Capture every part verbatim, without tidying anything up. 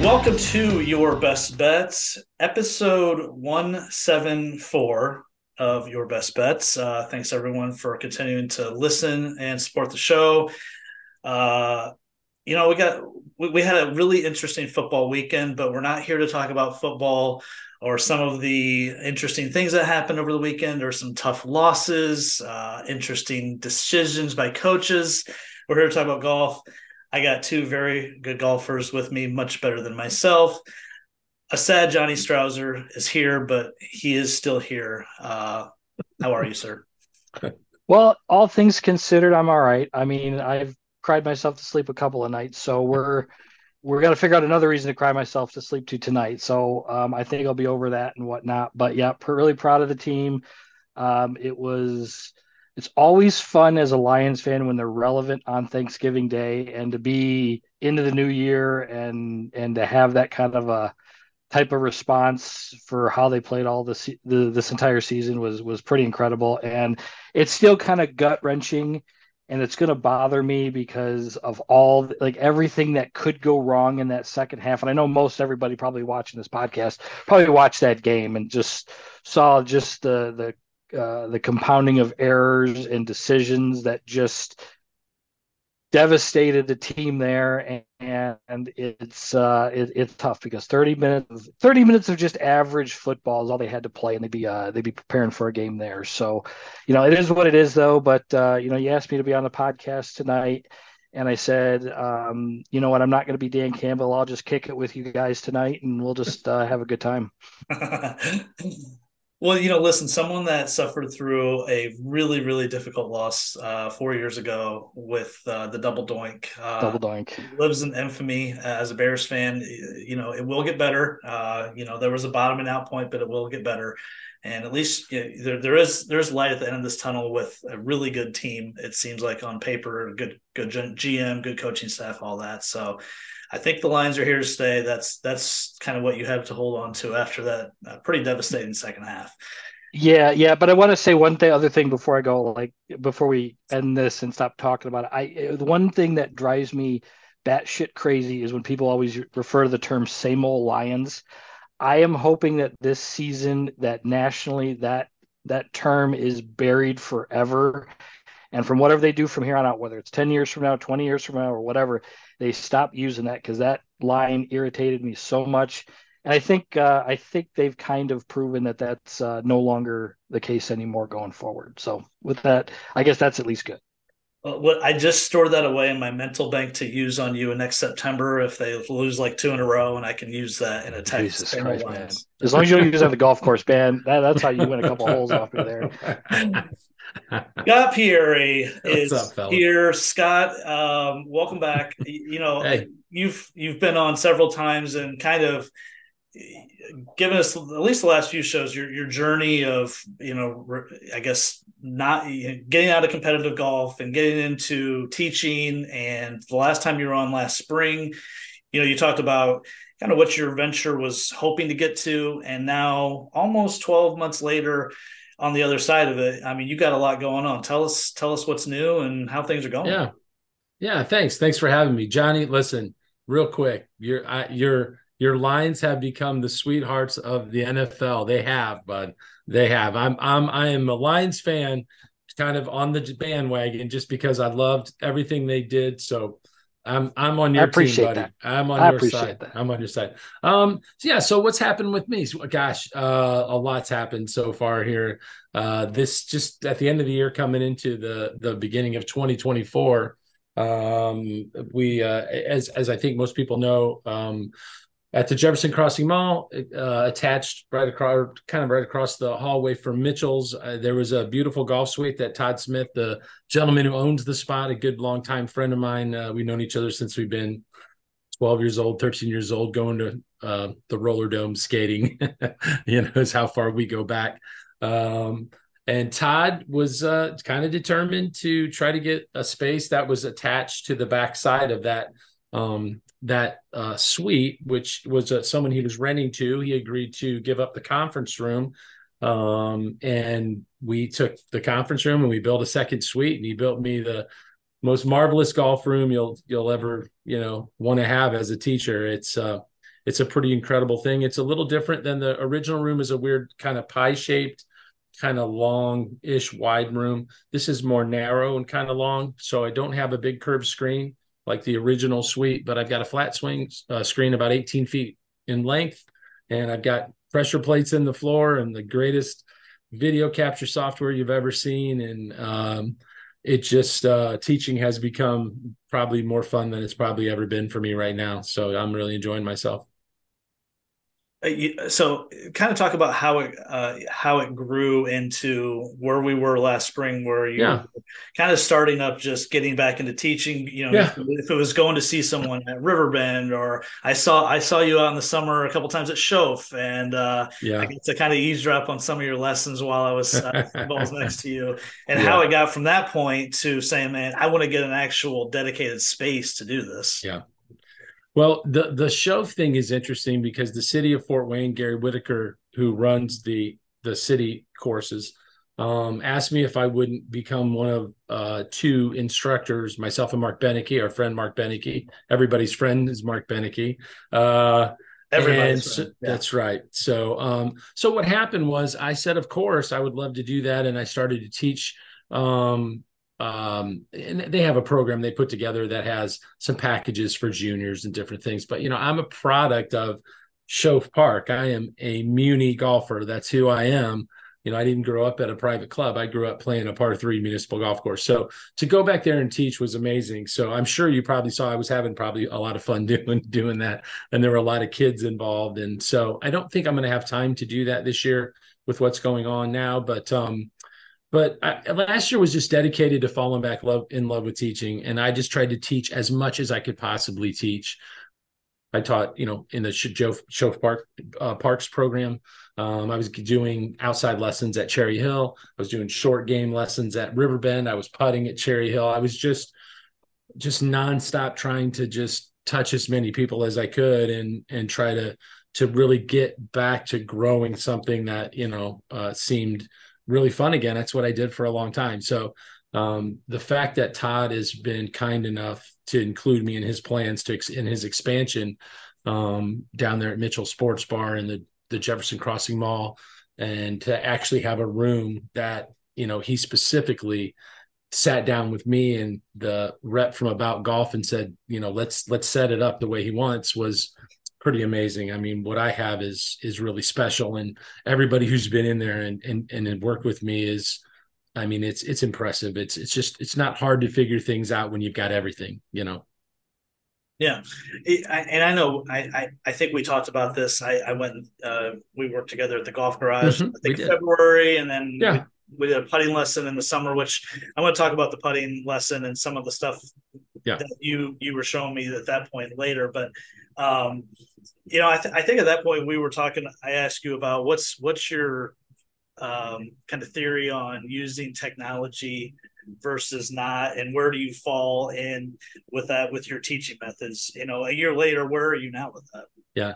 Welcome to Your Best Bets, episode one seventy-four of Your Best Bets. Uh, thanks, everyone, for continuing to listen and support the show. Uh, you know, we got we, we had a really interesting football weekend, but we're not here to talk about football or some of the interesting things that happened over the weekend or some tough losses, uh, interesting decisions by coaches. We're here to talk about golf. I got two very good golfers with me, much better than myself. A sad Johnny Strouser is here, but he is still here. Uh, how are you, sir? Well, all things considered, I'm all right. I mean, I've cried myself to sleep a couple of nights, so we're we're gonna figure out another reason to cry myself to sleep to tonight. So um, I think I'll be over that and whatnot. But yeah, really proud of the team. Um, it was. It's always fun as a Lions fan when they're relevant on Thanksgiving Day and to be into the new year and and to have that kind of a type of response for how they played all this the, this entire season was was pretty incredible. And it's still kind of gut-wrenching, and it's going to bother me because of all like everything that could go wrong in that second half. And I know most everybody probably watching this podcast probably watched that game and just saw just the the Uh, the compounding of errors and decisions that just devastated the team there, and, and it's uh, it, it's tough because thirty minutes, thirty minutes of just average football is all they had to play, and they'd be uh, they'd be preparing for a game there. So, you know, it is what it is, though. But uh, you know, you asked me to be on the podcast tonight, and I said, um, you know what, I'm not going to be Dan Campbell. I'll just kick it with you guys tonight, and we'll just uh, have a good time. Well, you know, listen, someone that suffered through a really, really difficult loss uh, four years ago with uh, the double doink. Uh, double doink. Lives in infamy as a Bears fan. You know, it will get better. Uh, you know, there was a bottom and out point, but it will get better. And at least you know, there, there is there's light at the end of this tunnel with a really good team, it seems like, on paper, good good G M, good coaching staff, all that. So I think the Lions are here to stay. That's that's kind of what you have to hold on to after that uh, pretty devastating second half. Yeah, yeah. But I want to say one thing, other thing before I go, like before we end this and stop talking about it. I the one thing that drives me batshit crazy is when people always refer to the term "same old Lions." I am hoping that this season, that nationally, that that term is buried forever. And from whatever they do from here on out, whether it's ten years from now, twenty years from now, or whatever, they stop using that because that line irritated me so much. And I think uh, I think they've kind of proven that that's uh, no longer the case anymore going forward. So with that, I guess that's at least good. Well, I just stored that away in my mental bank to use on you in next September if they lose like two in a row, and I can use that in a text. Jesus Christ, man. As long as you don't use it on the golf course, man, that, that's how you win a couple holes off me there. Scott Pieri is up, here. Scott, um, welcome back. You know, hey. you've you've been on several times and kind of given us at least the last few shows your your journey of you know I guess not you know, getting out of competitive golf and getting into teaching. And the last time you were on last spring, you know, you talked about kind of what your venture was hoping to get to, and now almost twelve months later, on the other side of it, I mean, you got a lot going on. Tell us, tell us what's new and how things are going. Yeah, yeah. Thanks, thanks for having me, Johnny. Listen, real quick, your I, your your Lions have become the sweethearts of the N F L. They have, bud. They have. I'm I'm I am a Lions fan, kind of on the bandwagon, just because I loved everything they did. So I'm I'm on your team, buddy. That. I'm on I your side. That. I'm on your side. Um, so yeah. So what's happened with me? Gosh, uh, a lot's happened so far here. Uh, this just at the end of the year, coming into the the beginning of twenty twenty-four. Um, we, uh, as as I think most people know, um, at the Jefferson Crossing Mall, uh, attached right across, kind of right across the hallway from Mitchell's, uh, there was a beautiful golf suite that Todd Smith, the gentleman who owns the spot, a good longtime friend of mine, uh, we've known each other since we've been twelve years old, thirteen years old, going to uh, the roller dome skating, you know, is how far we go back. Um, and Todd was uh, kind of determined to try to get a space that was attached to the backside of that um that uh, suite, which was uh, someone he was renting to. He agreed to give up the conference room. Um, and we took the conference room and we built a second suite, and he built me the most marvelous golf room you'll, you'll ever, you know, want to have as a teacher. It's uh it's a pretty incredible thing. It's a little different than the original room. Is a weird kind of pie shaped, kind of long ish wide room. This is more narrow and kind of long. So I don't have a big curved screen like the original suite, but I've got a flat swing uh, screen about eighteen feet in length. And I've got pressure plates in the floor and the greatest video capture software you've ever seen. And um, it just, uh, teaching has become probably more fun than it's probably ever been for me right now. So I'm really enjoying myself. So kind of talk about how it, uh, how it grew into where we were last spring, where you yeah. were kind of starting up, just getting back into teaching, you know, yeah. if it was going to see someone at Riverbend, or I saw, I saw you out in the summer a couple times at Shoaf, and uh, yeah. I got to kind of eavesdrop on some of your lessons while I was uh, balls next to you, and yeah. how it got from that point to saying, man, I want to get an actual dedicated space to do this. Yeah. Well, the, the Shoaf thing is interesting because the city of Fort Wayne, Gary Whitaker, who runs the the city courses, um, asked me if I wouldn't become one of uh, two instructors, myself and Mark Beneke, our friend Mark Beneke. Everybody's friend is Mark Beneke. Uh, Everybody's friend. Yeah. That's right. So, um, so what happened was I said, of course, I would love to do that. And I started to teach um Um, and they have a program they put together that has some packages for juniors and different things. But, you know, I'm a product of Shoaf Park. I am a Muni golfer. That's who I am. You know, I didn't grow up at a private club. I grew up playing a par three municipal golf course. So to go back there and teach was amazing. So I'm sure you probably saw I was having probably a lot of fun doing, doing that. And there were a lot of kids involved. And so I don't think I'm going to have time to do that this year with what's going on now. But, um, But I, last year was just dedicated to falling back love, in love with teaching. And I just tried to teach as much as I could possibly teach. I taught, you know, in the Shoaf Park uh, Parks program. Um, I was doing outside lessons at Cherry Hill. I was doing short game lessons at Riverbend. I was putting at Cherry Hill. I was just, just nonstop trying to just touch as many people as I could and, and try to, to really get back to growing something that, you know, uh, seemed really fun again. That's what I did for a long time. So um, the fact that Todd has been kind enough to include me in his plans to ex- in his expansion um, down there at Mitchell's Sports Bar and the, the Jefferson Crossing Mall, and to actually have a room that, you know, he specifically sat down with me and the rep from About Golf and said, you know, let's, let's set it up the way he wants, was pretty amazing. I mean, what I have is is really special, and everybody who's been in there and and and worked with me is, I mean, it's it's impressive. It's it's just it's not hard to figure things out when you've got everything, you know. Yeah, it, I, and I know I, I I think we talked about this. I I went uh, we worked together at the golf garage. Mm-hmm, I think in February, and then yeah. we, we did a putting lesson in the summer, which I want to talk about the putting lesson and some of the stuff yeah. that you you were showing me at that point later, but. Um, you know, I, th- I think at that point we were talking, I asked you about what's, what's your, um, kind of theory on using technology versus not, and where do you fall in with that, with your teaching methods, you know, a year later, where are you now with that? Yeah.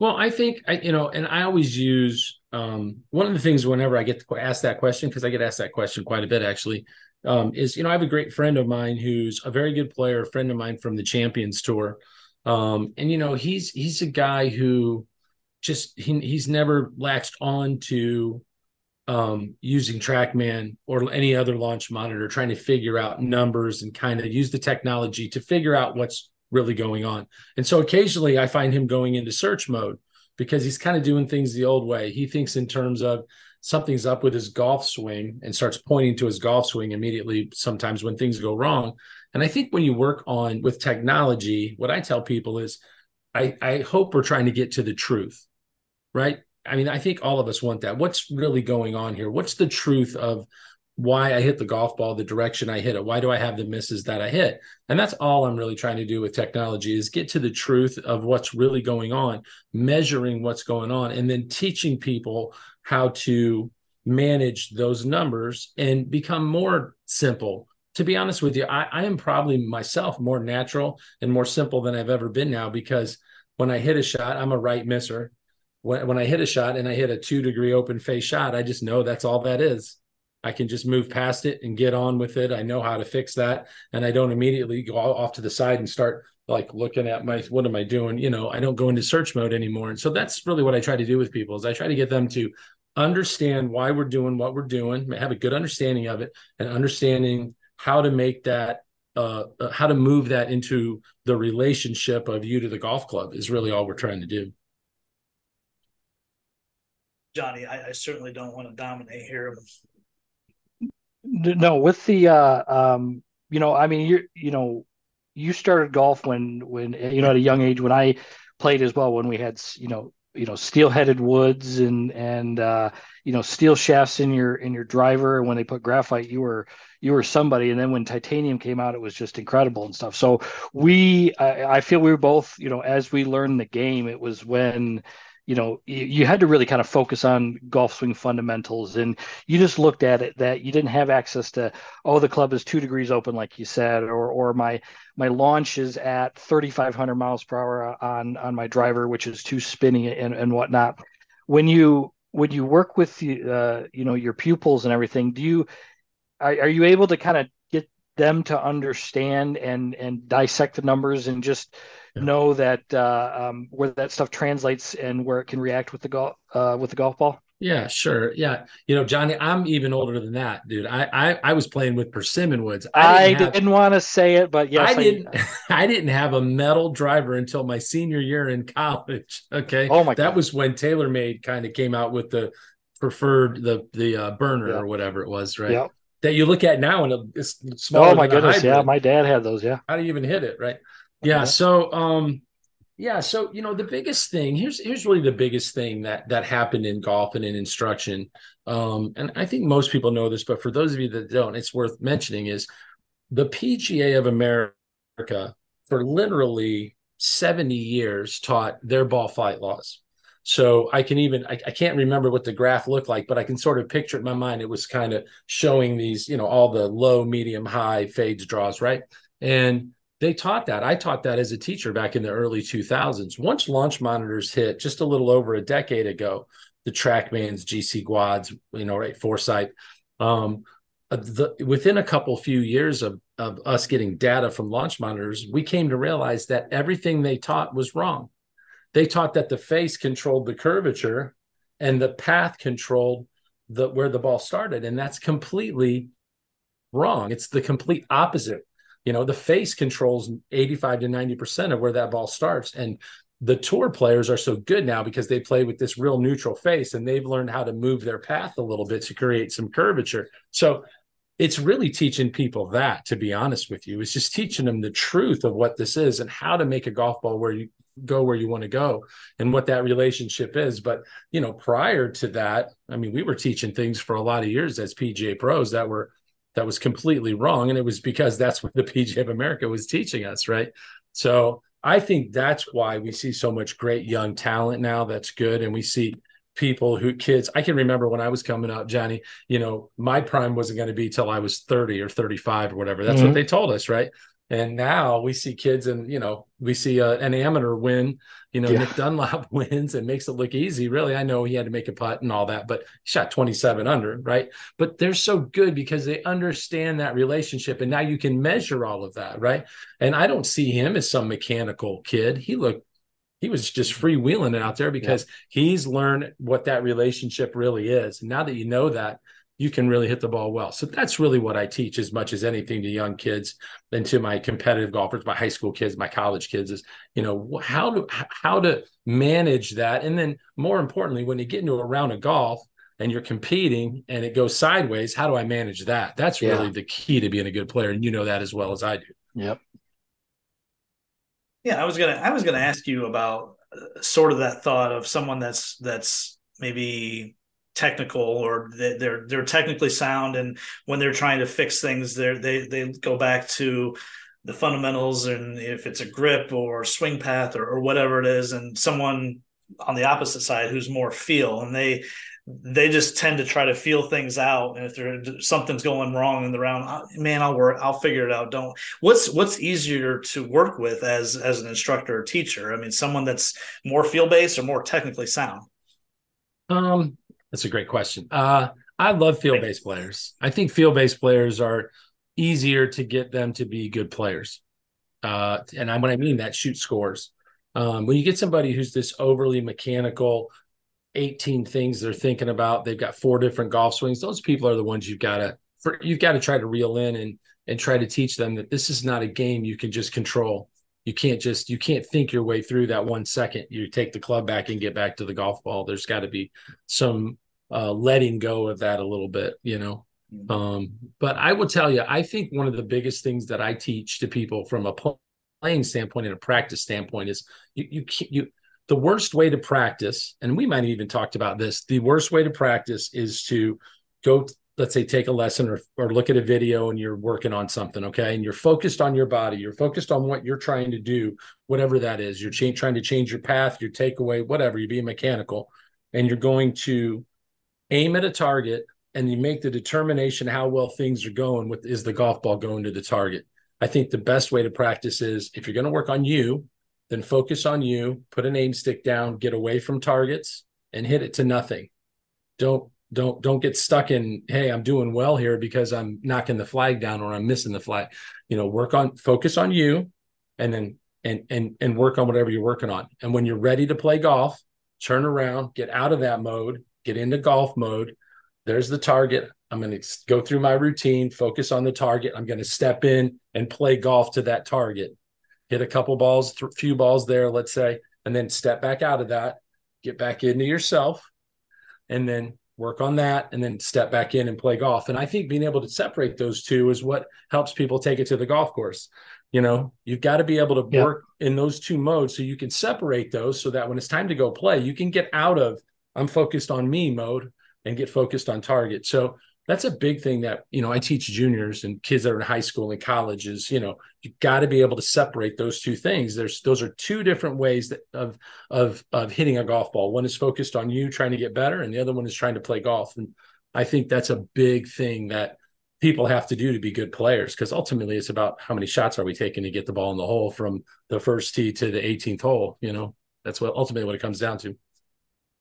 Well, I think I, you know, and I always use, um, one of the things whenever I get to ask that question, cause I get asked that question quite a bit actually, um, is, you know, I have a great friend of mine who's a very good player, a friend of mine from the Champions Tour. Um, and, you know, he's, he's a guy who just, he, he's never latched on to, um, using TrackMan or any other launch monitor, trying to figure out numbers and kind of use the technology to figure out what's really going on. And so occasionally I find him going into search mode because he's kind of doing things the old way. He thinks in terms of something's up with his golf swing and starts pointing to his golf swing immediately sometimes when things go wrong. And I think when you work on with technology, what I tell people is I, I hope we're trying to get to the truth, right? I mean, I think all of us want that. What's really going on here? What's the truth of why I hit the golf ball, the direction I hit it? Why do I have the misses that I hit? And that's all I'm really trying to do with technology is get to the truth of what's really going on, measuring what's going on, and then teaching people how to manage those numbers and become more simple. to be honest with you, I, I am probably myself more natural and more simple than I've ever been now, because when I hit a shot, I'm a right misser. When, when I hit a shot and I hit a two degree open face shot, I just know that's all that is. I can just move past it and get on with it. I know how to fix that. And I don't immediately go off to the side and start like looking at my, what am I doing? You know, I don't go into search mode anymore. And so that's really what I try to do with people, is I try to get them to understand why we're doing what we're doing, have a good understanding of it, and understanding how to make that, uh, how to move that into the relationship of you to the golf club is really all we're trying to do. Johnny, I, I certainly don't want to dominate here. No, with the, uh, um, you know, I mean, you you know, you started golf when, when, you know, at a young age, when I played as well, when we had, you know, you know, steel-headed woods and, and, uh, you know, steel shafts in your, in your driver. And when they put graphite, you were, you were somebody. And then when titanium came out, it was just incredible and stuff. So we, I, I feel we were both, you know, as we learned the game, it was when, you know, you, you had to really kind of focus on golf swing fundamentals, and you just looked at it that you didn't have access to, oh, the club is two degrees open, like you said, or, or my, my launch is at thirty-five hundred miles per hour on, on my driver, which is too spinny and, and whatnot. When you, when you work with, uh, you know, your pupils and everything, do you, are, are you able to kind of get them to understand and, and dissect the numbers and just know that uh, um, where that stuff translates and where it can react with the golf uh, with the golf ball? Yeah, sure. Yeah, you know, Johnny, I'm even older than that, dude. I I, I was playing with persimmon woods. I didn't, didn't want to say it, but yes, I, I didn't. I didn't have a metal driver until my senior year in college. Okay, oh my, that God. was when TaylorMade kind of came out with the preferred the the uh, burner yep. or whatever it was, right? Yep. That you look at now and it's smaller. Oh my than goodness, yeah, my dad had those. Yeah, how do you even hit it, right? Yeah. So, um, yeah. So, you know, the biggest thing here's, here's really the biggest thing that, that happened in golf and in instruction. Um, and I think most people know this, but for those of you that don't, it's worth mentioning, is the P G A of America for literally seventy years taught their ball flight laws. So I can even, I, I can't remember what the graph looked like, but I can sort of picture it in my mind. It was kind of showing these, you know, all the low, medium, high fades, draws. Right. And they taught that. I taught that as a teacher back in the early two thousands. Once launch monitors hit, just a little over a decade ago, the TrackMans, G C Quads, you know, right, Foresight, um, the, within a couple few years of, of us getting data from launch monitors, we came to realize that everything they taught was wrong. They taught that the face controlled the curvature and the path controlled the where the ball started, and that's completely wrong. It's the complete opposite. You know, the face controls eighty-five to ninety percent of where that ball starts. And the tour players are so good now because they play with this real neutral face, and they've learned how to move their path a little bit to create some curvature. So it's really teaching people that, to be honest with you. It's just teaching them the truth of what this is and how to make a golf ball where you go where you want to go and what that relationship is. But, you know, prior to that, I mean, we were teaching things for a lot of years as P G A pros that were that was completely wrong. And it was because that's what the P G A of America was teaching us, right? So I think that's why we see so much great young talent now that's good. And we see people who, kids, I can remember when I was coming up, Johnny, you know, my prime wasn't going to be till I was thirty or thirty-five or whatever. That's mm-hmm. what they told us, right? And now we see kids, and, you know, we see uh, an amateur win, you know, yeah. Nick Dunlap wins and makes it look easy. Really, I know he had to make a putt and all that, but he shot twenty-seven under, right? But they're so good because they understand that relationship, and now you can measure all of that, right? And I don't see him as some mechanical kid. He looked, he was just freewheeling it out there because yeah. he's learned what that relationship really is. And now that you know that, you can really hit the ball well. So that's really what I teach as much as anything to young kids and to my competitive golfers, my high school kids, my college kids, is, you know, how to, how to manage that. And then more importantly, when you get into a round of golf and you're competing and it goes sideways, how do I manage that? That's yeah. really the key to being a good player. And you know that as well as I do. Yep. Yeah. I was going to, I was going to ask you about sort of that thought of someone that's, that's maybe technical, or they're they're technically sound, and when they're trying to fix things, they they they go back to the fundamentals, and if it's a grip or swing path or, or whatever it is, and someone on the opposite side who's more feel, and they they just tend to try to feel things out. And if there's something's going wrong in the round, man, I'll work, I'll figure it out. Don't what's, what's easier to work with as, as an instructor or teacher? I mean, someone that's more field based or more technically sound. Um, that's a great question. Uh, I love field based players. I think field based players are easier to get them to be good players. Uh, and I, when I mean that, shoot scores. Um, when you get somebody who's this overly mechanical, eighteen things they're thinking about, they've got four different golf swings. Those people are the ones you've got to, for, you've got to try to reel in and, and try to teach them that this is not a game you can just control. You can't just, you can't think your way through that one second. You take the club back and get back to the golf ball. There's got to be some uh, letting go of that a little bit, you know? Um, but I will tell you, I think one of the biggest things that I teach to people from a playing standpoint and a practice standpoint is you, you, you, the worst way to practice, and we might have even talked about this, the worst way to practice is to go, let's say, take a lesson or, or look at a video and you're working on something, okay? And you're focused on your body. You're focused on what you're trying to do, whatever that is. You're ch- trying to change your path, your takeaway, whatever. You're being mechanical. And you're going to aim at a target and you make the determination how well things are going with, is the golf ball going to the target? I think the best way to practice is if you're going to work on you, then focus on you, put an aim stick down, get away from targets and hit it to nothing. Don't, don't, don't get stuck in, hey, I'm doing well here because I'm knocking the flag down or I'm missing the flag, you know, work on, focus on you and then, and, and, and work on whatever you're working on. And when you're ready to play golf, turn around, get out of that mode, get into golf mode. There's the target. I'm going to go through my routine, focus on the target. I'm going to step in and play golf to that target. Hit a couple balls, th- few balls there, let's say, and then step back out of that, get back into yourself, and then work on that, and then step back in and play golf. And I think being able to separate those two is what helps people take it to the golf course. You know, you've got to be able to yeah. work in those two modes so you can separate those so that when it's time to go play, you can get out of I'm focused on me mode and get focused on target. So that's a big thing that, you know, I teach juniors and kids that are in high school and college is, you know, you got to be able to separate those two things. There's, those are two different ways that of, of, of hitting a golf ball. One is focused on you trying to get better. And the other one is trying to play golf. And I think that's a big thing that people have to do to be good players. Cause ultimately it's about how many shots are we taking to get the ball in the hole from the first tee to the eighteenth hole. You know, that's what ultimately what it comes down to.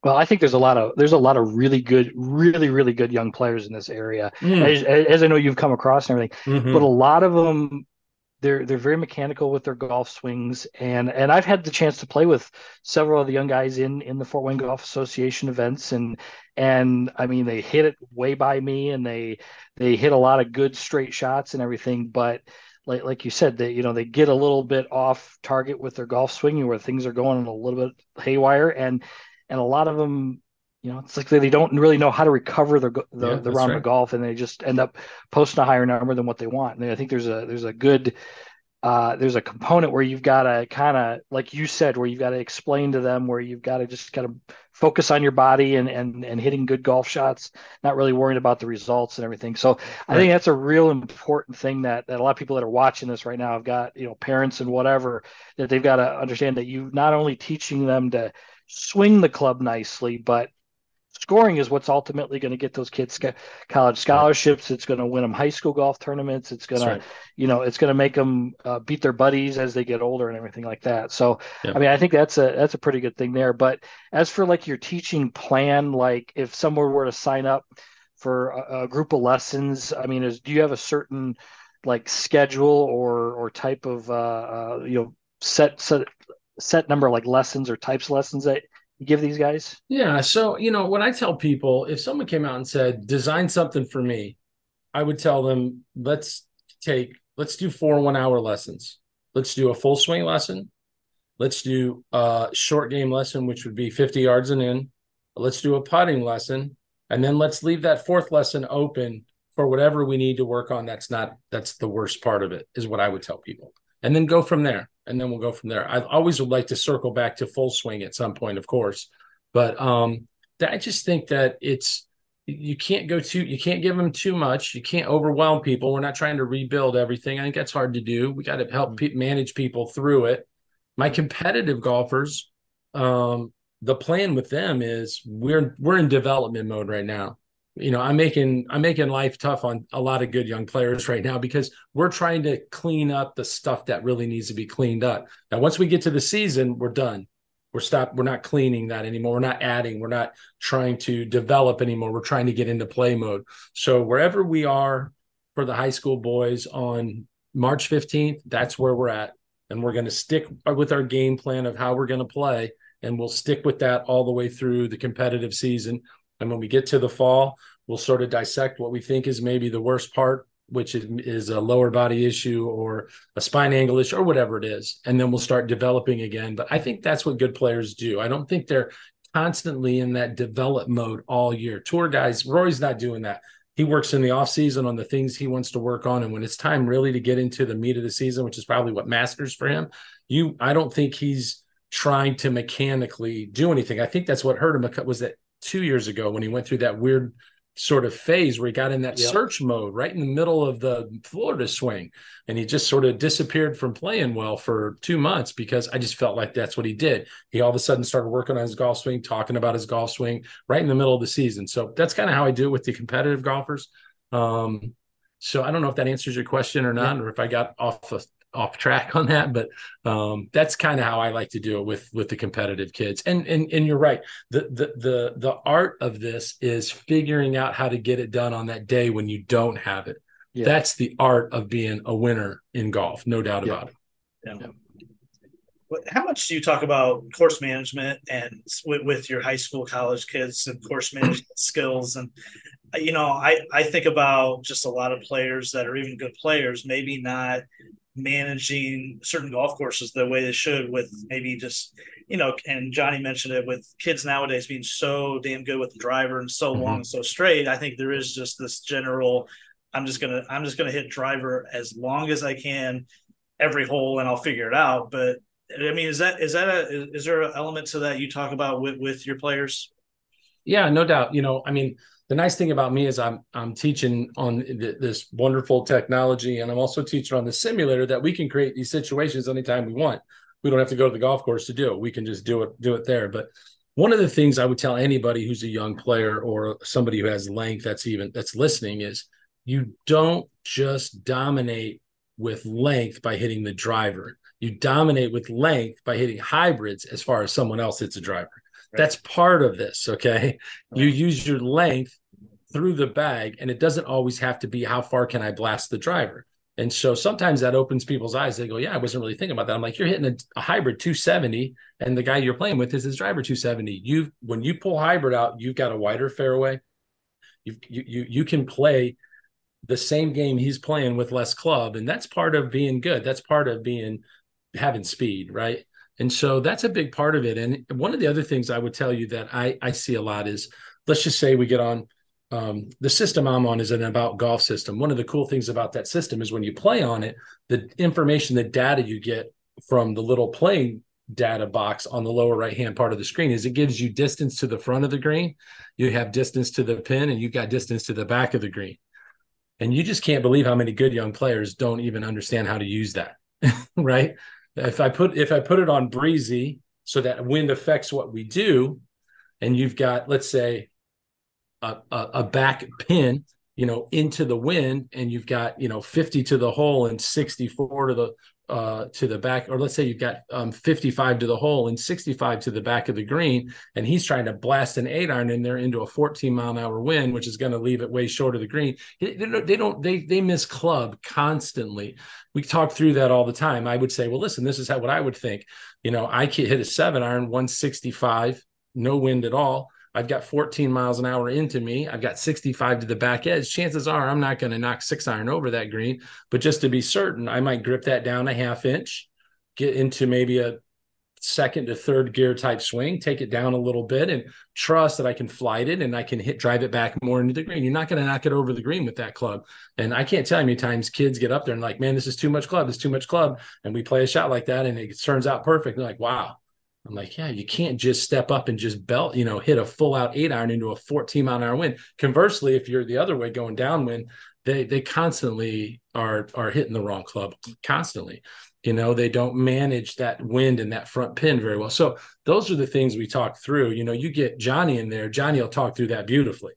Well, I think there's a lot of there's a lot of really good, really, really good young players in this area, mm. as, as I know you've come across and everything. Mm-hmm. But a lot of them, they're they're very mechanical with their golf swings, and and I've had the chance to play with several of the young guys in in the Fort Wayne Golf Association events, and and I mean they hit it way by me, and they they hit a lot of good straight shots and everything, but. Like like you said, that you know they get a little bit off target with their golf swing, where things are going a little bit haywire, and and a lot of them, you know, it's like they, they don't really know how to recover their the, yeah, the round right. of golf, and they just end up posting a higher number than what they want. And I think there's a there's a good uh, there's a component where you've got to kind of, like you said, where you've got to explain to them, where you've got to just kind of focus on your body and and and hitting good golf shots, not really worrying about the results and everything. So I right. think that's a real important thing that, that a lot of people that are watching this right now have got, you know, parents and whatever, that they've got to understand that you not only teaching them to swing the club nicely, but scoring is what's ultimately going to get those kids sc- college scholarships. It's going to win them high school golf tournaments. It's going to, right. you know, it's going to make them uh, beat their buddies as they get older and everything like that. So, yeah. I mean, I think that's a, that's a pretty good thing there. But as for like your teaching plan, like if someone were to sign up for a, a group of lessons, I mean, is, do you have a certain like schedule or, or type of, uh, uh, you know, set, set, set number of like lessons or types of lessons that give these guys? Yeah. So, you know, when I tell people, if someone came out and said, design something for me, I would tell them, let's take, let's do four one hour lessons. Let's do a full swing lesson. Let's do a short game lesson, which would be fifty yards and in. Let's do a putting lesson. And then let's leave that fourth lesson open for whatever we need to work on. That's not, that's the worst part of it, is what I would tell people. And then go from there. And then we'll go from there. I always would like to circle back to full swing at some point, of course. But um, I just think that it's, you can't go too, you can't give them too much. You can't overwhelm people. We're not trying to rebuild everything. I think that's hard to do. We got to help pe- manage people through it. My competitive golfers, um, the plan with them is we're we're in development mode right now. You know, I'm making I'm making life tough on a lot of good young players right now because we're trying to clean up the stuff that really needs to be cleaned up. Now, once we get to the season, we're done. We're stopped. We're not cleaning that anymore. We're not adding. We're not trying to develop anymore. We're trying to get into play mode. So wherever we are for the high school boys on March fifteenth, that's where we're at. And we're going to stick with our game plan of how we're going to play. And we'll stick with that all the way through the competitive season. And when we get to the fall, we'll sort of dissect what we think is maybe the worst part, which is, is a lower body issue or a spine angle issue or whatever it is. And then we'll start developing again. But I think that's what good players do. I don't think they're constantly in that develop mode all year. Tour guys, Rory's not doing that. He works in the off season on the things he wants to work on. And when it's time really to get into the meat of the season, which is probably what Masters for him, you, I don't think he's trying to mechanically do anything. I think that's what hurt him was that two years ago when he went through that weird sort of phase where he got in that yep. search mode right in the middle of the Florida swing. And he just sort of disappeared from playing well for two months because I just felt like that's what he did. He all of a sudden started working on his golf swing, talking about his golf swing right in the middle of the season. So that's kind of how I do it with the competitive golfers. Um, so I don't know if that answers your question or not, yeah. or if I got off the, off track on that, but um, that's kind of how I like to do it with, with the competitive kids. And, and, and you're right. The, the, the, the art of this is figuring out how to get it done on that day when you don't have it. Yeah. That's the art of being a winner in golf. No doubt yeah. about it. Yeah. Yeah. How much do you talk about course management and with, with your high school, college kids and course management skills? And, you know, I, I think about just a lot of players that are even good players, maybe not managing certain golf courses the way they should, with maybe just, you know, and Johnny mentioned it with kids nowadays being so damn good with the driver and so mm-hmm. long and so straight. I think there is just this general, I'm just going to, I'm just going to hit driver as long as I can every hole and I'll figure it out. But I mean, is that, is that a, is there an element to that you talk about with, with your players? Yeah, no doubt. You know, I mean, the nice thing about me is I'm, I'm teaching on th- this wonderful technology, and I'm also teaching on the simulator that we can create these situations anytime we want. We don't have to go to the golf course to do it. We can just do it, do it there. But one of the things I would tell anybody who's a young player or somebody who has length that's even that's listening is you don't just dominate with length by hitting the driver. You dominate with length by hitting hybrids as far as someone else hits a driver. That's part of this, okay? You use your length through the bag, and it doesn't always have to be how far can I blast the driver. And so sometimes that opens people's eyes. They go, yeah, I wasn't really thinking about that. I'm like, you're hitting a, a hybrid two seventy, and the guy you're playing with is his driver two seventy. You've, when you pull hybrid out, you've got a wider fairway. You've, you you you can play the same game he's playing with less club, and that's part of being good. That's part of being having speed, right? And so that's a big part of it. And one of the other things I would tell you that I, I see a lot is, let's just say we get on, um, the system I'm on is an About Golf system. One of the cool things about that system is when you play on it, the information, the data you get from the little playing data box on the lower right-hand part of the screen is it gives you distance to the front of the green, you have distance to the pin, and you've got distance to the back of the green. And you just can't believe how many good young players don't even understand how to use that, right? If I put if I put it on breezy so that wind affects what we do, and you've got, let's say, a, a, a back pin, you know, into the wind, and you've got, you know, fifty to the hole and sixty-four to the uh, to the back, or let's say you've got um, fifty-five to the hole and sixty-five to the back of the green, and he's trying to blast an eight iron in there into a fourteen mile an hour wind, which is going to leave it way short of the green. They don't, they don't, they, they miss club constantly. We talk through that all the time. I would say, well, listen, this is how, what I would think. You know, I can hit a seven iron, one sixty-five, no wind at all. I've got fourteen miles an hour into me. I've got sixty-five to the back edge. Chances are I'm not going to knock six iron over that green, but just to be certain, I might grip that down a half inch, get into maybe a second to third gear type swing, take it down a little bit and trust that I can flight it and I can hit, drive it back more into the green. You're not going to knock it over the green with that club. And I can't tell you how many times kids get up there and like, man, this is too much club. It's too much club. And we play a shot like that and it turns out perfect. And they're like, wow. I'm like, yeah, you can't just step up and just belt, you know, hit a full out eight iron into a fourteen mile an hour wind. Conversely, if you're the other way going downwind, they they constantly are are hitting the wrong club constantly. You know, they don't manage that wind and that front pin very well. So those are the things we talk through. You know, you get Johnny in there, Johnny will talk through that beautifully.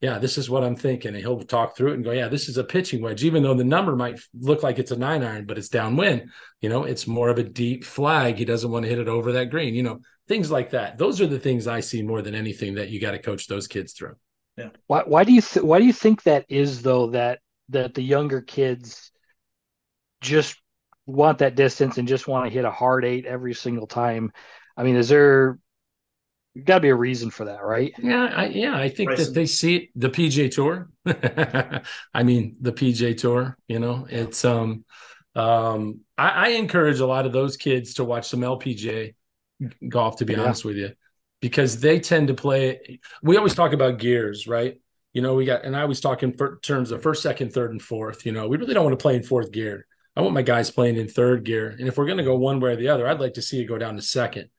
Yeah, this is what I'm thinking. And he'll talk through it and go, yeah, this is a pitching wedge, even though the number might look like it's a nine iron, but it's downwind. You know, it's more of a deep flag. He doesn't want to hit it over that green, you know, things like that. Those are the things I see more than anything that you got to coach those kids through. Yeah. Why, why do you, th- why do you think that is though, that, that the younger kids just want that distance and just want to hit a hard eight every single time? I mean, is there got to be a reason for that, right? Yeah, I, yeah, I think Bryson. That they see it, the P G A Tour. I mean, the P G A Tour. You know, it's um, um, I, I encourage a lot of those kids to watch some L P G A golf. To be yeah. honest with you, because they tend to play. We always talk about gears, right? You know, we got, and I was talking for terms of first, second, third, and fourth. You know, we really don't want to play in fourth gear. I want my guys playing in third gear. And if we're going to go one way or the other, I'd like to see you go down to second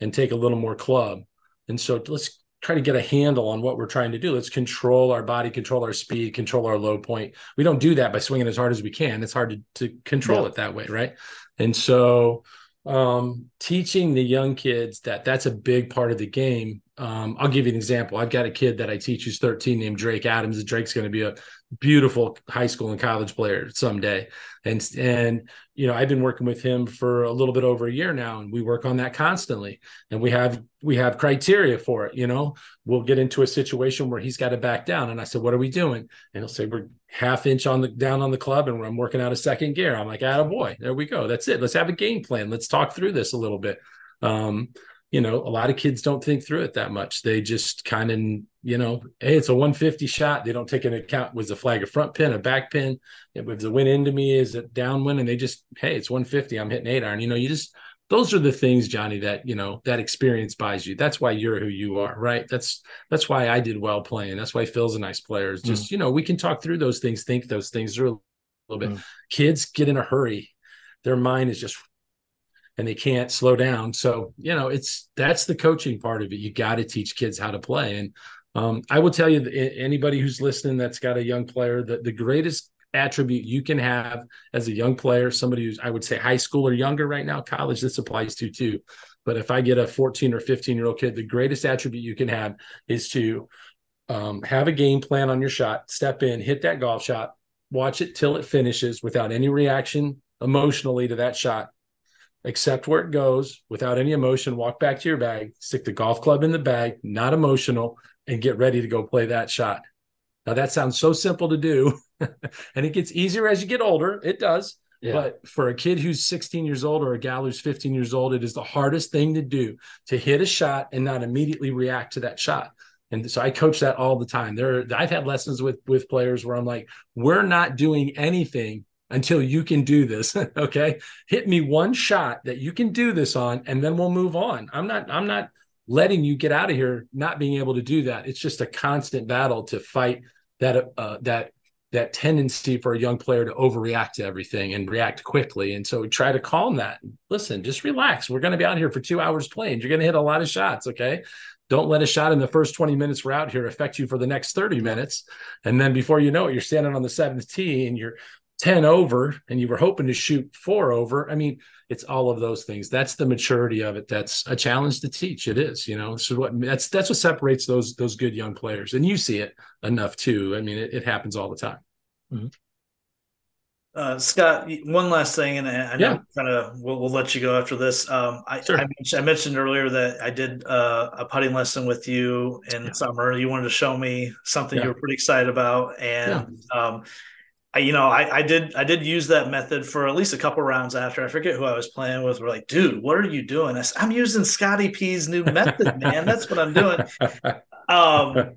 and take a little more club. And so let's try to get a handle on what we're trying to do. Let's control our body, control our speed, control our low point. We don't do that by swinging as hard as we can. It's hard to, to control yeah. it that way, right? And so um, teaching the young kids that that's a big part of the game. Um, I'll give you an example. I've got a kid that I teach who's thirteen named Drake Adams. Drake's going to be a beautiful high school and college player someday. And, and, you know, I've been working with him for a little bit over a year now, and we work on that constantly. And we have, we have criteria for it. You know, we'll get into a situation where he's got to back down. And I said, what are we doing? And he'll say, we're half inch on the down on the club and I'm working out a second gear. I'm like, attaboy, there we go. That's it. Let's have a game plan. Let's talk through this a little bit. Um, You know, a lot of kids don't think through it that much. They just kind of, you know, hey, it's a one fifty shot. They don't take into account, was the flag a front pin, a back pin? Was the wind into me? Is it downwind? And they just, hey, it's one fifty. I'm hitting eight iron. You know, you just, those are the things, Johnny, that, you know, that experience buys you. That's why you're who you are, right? That's, that's why I did well playing. That's why Phil's a nice player. It's just, mm. you know, we can talk through those things, think those things through a little bit. Mm. Kids get in a hurry. Their mind is just, and they can't slow down. So, you know, it's, that's the coaching part of it. You got to teach kids how to play. And um, I will tell you that anybody who's listening, that's got a young player, that the greatest attribute you can have as a young player, somebody who's, I would say high school or younger right now, college, this applies to too. But if I get a fourteen or fifteen year old kid, the greatest attribute you can have is to um, have a game plan on your shot, step in, hit that golf shot, watch it till it finishes without any reaction emotionally to that shot. Accept where it goes without any emotion, walk back to your bag, stick the golf club in the bag, not emotional, and get ready to go play that shot. Now that sounds so simple to do and it gets easier as you get older. It does. Yeah. But for a kid who's sixteen years old or a gal who's fifteen years old, it is the hardest thing to do, to hit a shot and not immediately react to that shot. And so I coach that all the time. There, I've had lessons with, with players where I'm like, we're not doing anything until you can do this, okay? Hit me one shot that you can do this on, and then we'll move on. I'm not I'm not letting you get out of here not being able to do that. It's just a constant battle to fight that uh, that that tendency for a young player to overreact to everything and react quickly. And so we try to calm that. Listen, just relax. We're going to be out here for two hours playing. You're going to hit a lot of shots, okay? Don't let a shot in the first twenty minutes we're out here affect you for the next thirty minutes. And then before you know it, you're standing on the seventh tee and you're ten over and you were hoping to shoot four over. I mean, it's all of those things. That's the maturity of it. That's a challenge to teach. It is, you know, so what that's, that's what separates those, those good young players. And you see it enough too. I mean, it, it happens all the time. Mm-hmm. Uh, Scott, one last thing, and I, I know yeah. kind of we'll, we'll let you go after this. Um, I, sure. I, I mentioned earlier that I did uh, a putting lesson with you in yeah. summer. You wanted to show me something yeah. you were pretty excited about. And, yeah. um, I, you know, I, I did I did use that method for at least a couple rounds after. I forget who I was playing with. We're like, dude, what are you doing? I said, I'm using Scotty P's new method, man. That's what I'm doing. Um,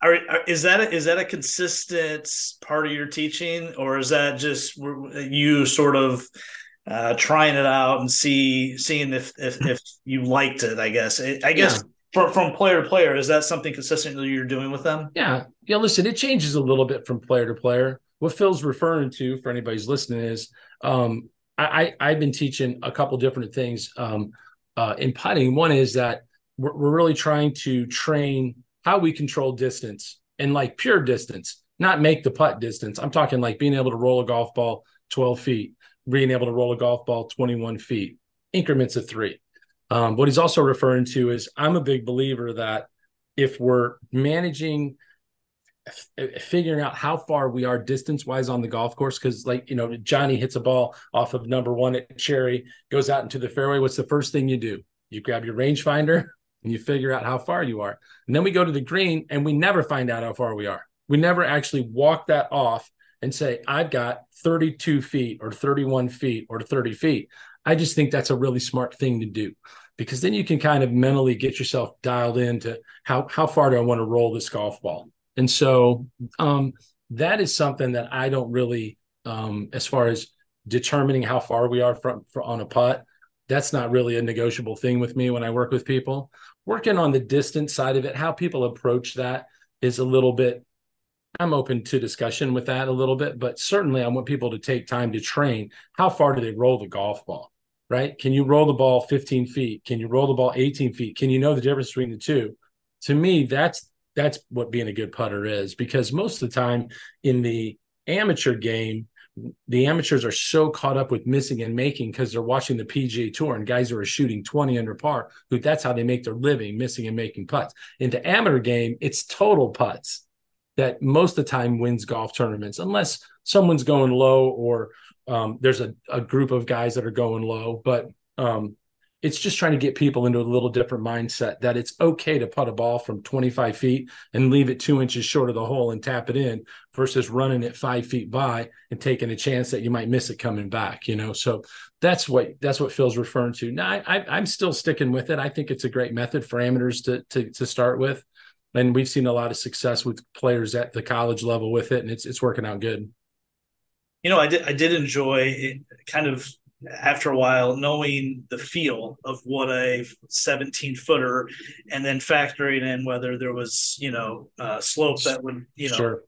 are, are, is that a, is that a consistent part of your teaching, or is that just you sort of uh, trying it out and see seeing if if, if you liked it? I guess I, I guess. Yeah. From player to player, is that something consistently you're doing with them? Yeah. Yeah, listen, it changes a little bit from player to player. What Phil's referring to, for anybody who's listening, is um, I, I, I've been teaching a couple different things um, uh, in putting. One is that we're, we're really trying to train how we control distance and like pure distance, not make the putt distance. I'm talking like being able to roll a golf ball twelve feet, being able to roll a golf ball twenty-one feet, increments of three. Um, what he's also referring to is I'm a big believer that if we're managing, f- figuring out how far we are distance-wise on the golf course, because like, you know, Johnny hits a ball off of number one at Cherry, goes out into the fairway, what's the first thing you do? You grab your rangefinder and you figure out how far you are. And then we go to the green and we never find out how far we are. We never actually walk that off and say, I've got thirty-two feet or thirty-one feet or thirty feet. I just think that's a really smart thing to do, because then you can kind of mentally get yourself dialed into how, how far do I want to roll this golf ball? And so um, that is something that I don't really, um, as far as determining how far we are from, from on a putt, that's not really a negotiable thing with me when I work with people. Working on the distance side of it, how people approach that is a little bit, I'm open to discussion with that a little bit, but certainly I want people to take time to train. How far do they roll the golf ball, right? Can you roll the ball fifteen feet? Can you roll the ball eighteen feet? Can you know the difference between the two? To me, that's that's what being a good putter is, because most of the time in the amateur game, the amateurs are so caught up with missing and making because they're watching the P G A Tour and guys who are shooting twenty under par, who that's how they make their living, missing and making putts. In the amateur game, it's total putts that most of the time wins golf tournaments, unless someone's going low or um, there's a, a group of guys that are going low. But um, it's just trying to get people into a little different mindset that it's okay to putt a ball from twenty-five feet and leave it two inches short of the hole and tap it in, versus running it five feet by and taking a chance that you might miss it coming back, you know? So that's what, that's what Phil's referring to. Now I, I, I'm still sticking with it. I think it's a great method for amateurs to, to, to start with. And we've seen a lot of success with players at the college level with it, and it's it's working out good. You know, I did I did enjoy it, kind of after a while, knowing the feel of what a seventeen footer, and then factoring in whether there was, you know, uh, slope that would, you know, sure.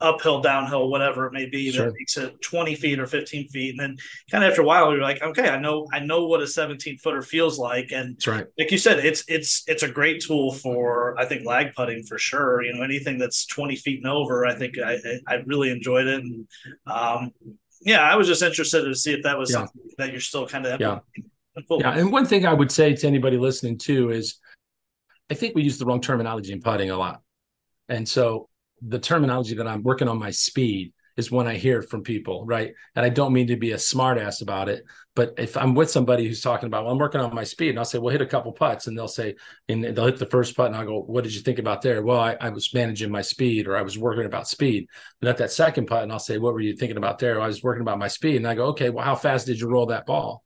uphill, downhill, whatever it may be, that sure. makes it twenty feet or fifteen feet. And then kind of after a while, you're like, okay, I know, I know what a seventeen footer feels like. And that's right. Like you said, it's, it's, it's a great tool for, I think, lag putting for sure. You know, anything that's twenty feet and over, I think I, I really enjoyed it. And um, yeah, I was just interested to see if that was yeah. something that you're still kind of, yeah. Cool. yeah. And one thing I would say to anybody listening too is I think we use the wrong terminology in putting a lot. And so the terminology that I'm working on my speed is one I hear from people, right? And I don't mean to be a smart ass about it, but if I'm with somebody who's talking about, well, I'm working on my speed, and I'll say, well, hit a couple putts, and they'll say, and they'll hit the first putt, and I'll go, what did you think about there? Well, I, I was managing my speed, or I was working about speed. And at that second putt, and I'll say, what were you thinking about there? Well, I was working about my speed. And I go, okay, well, how fast did you roll that ball?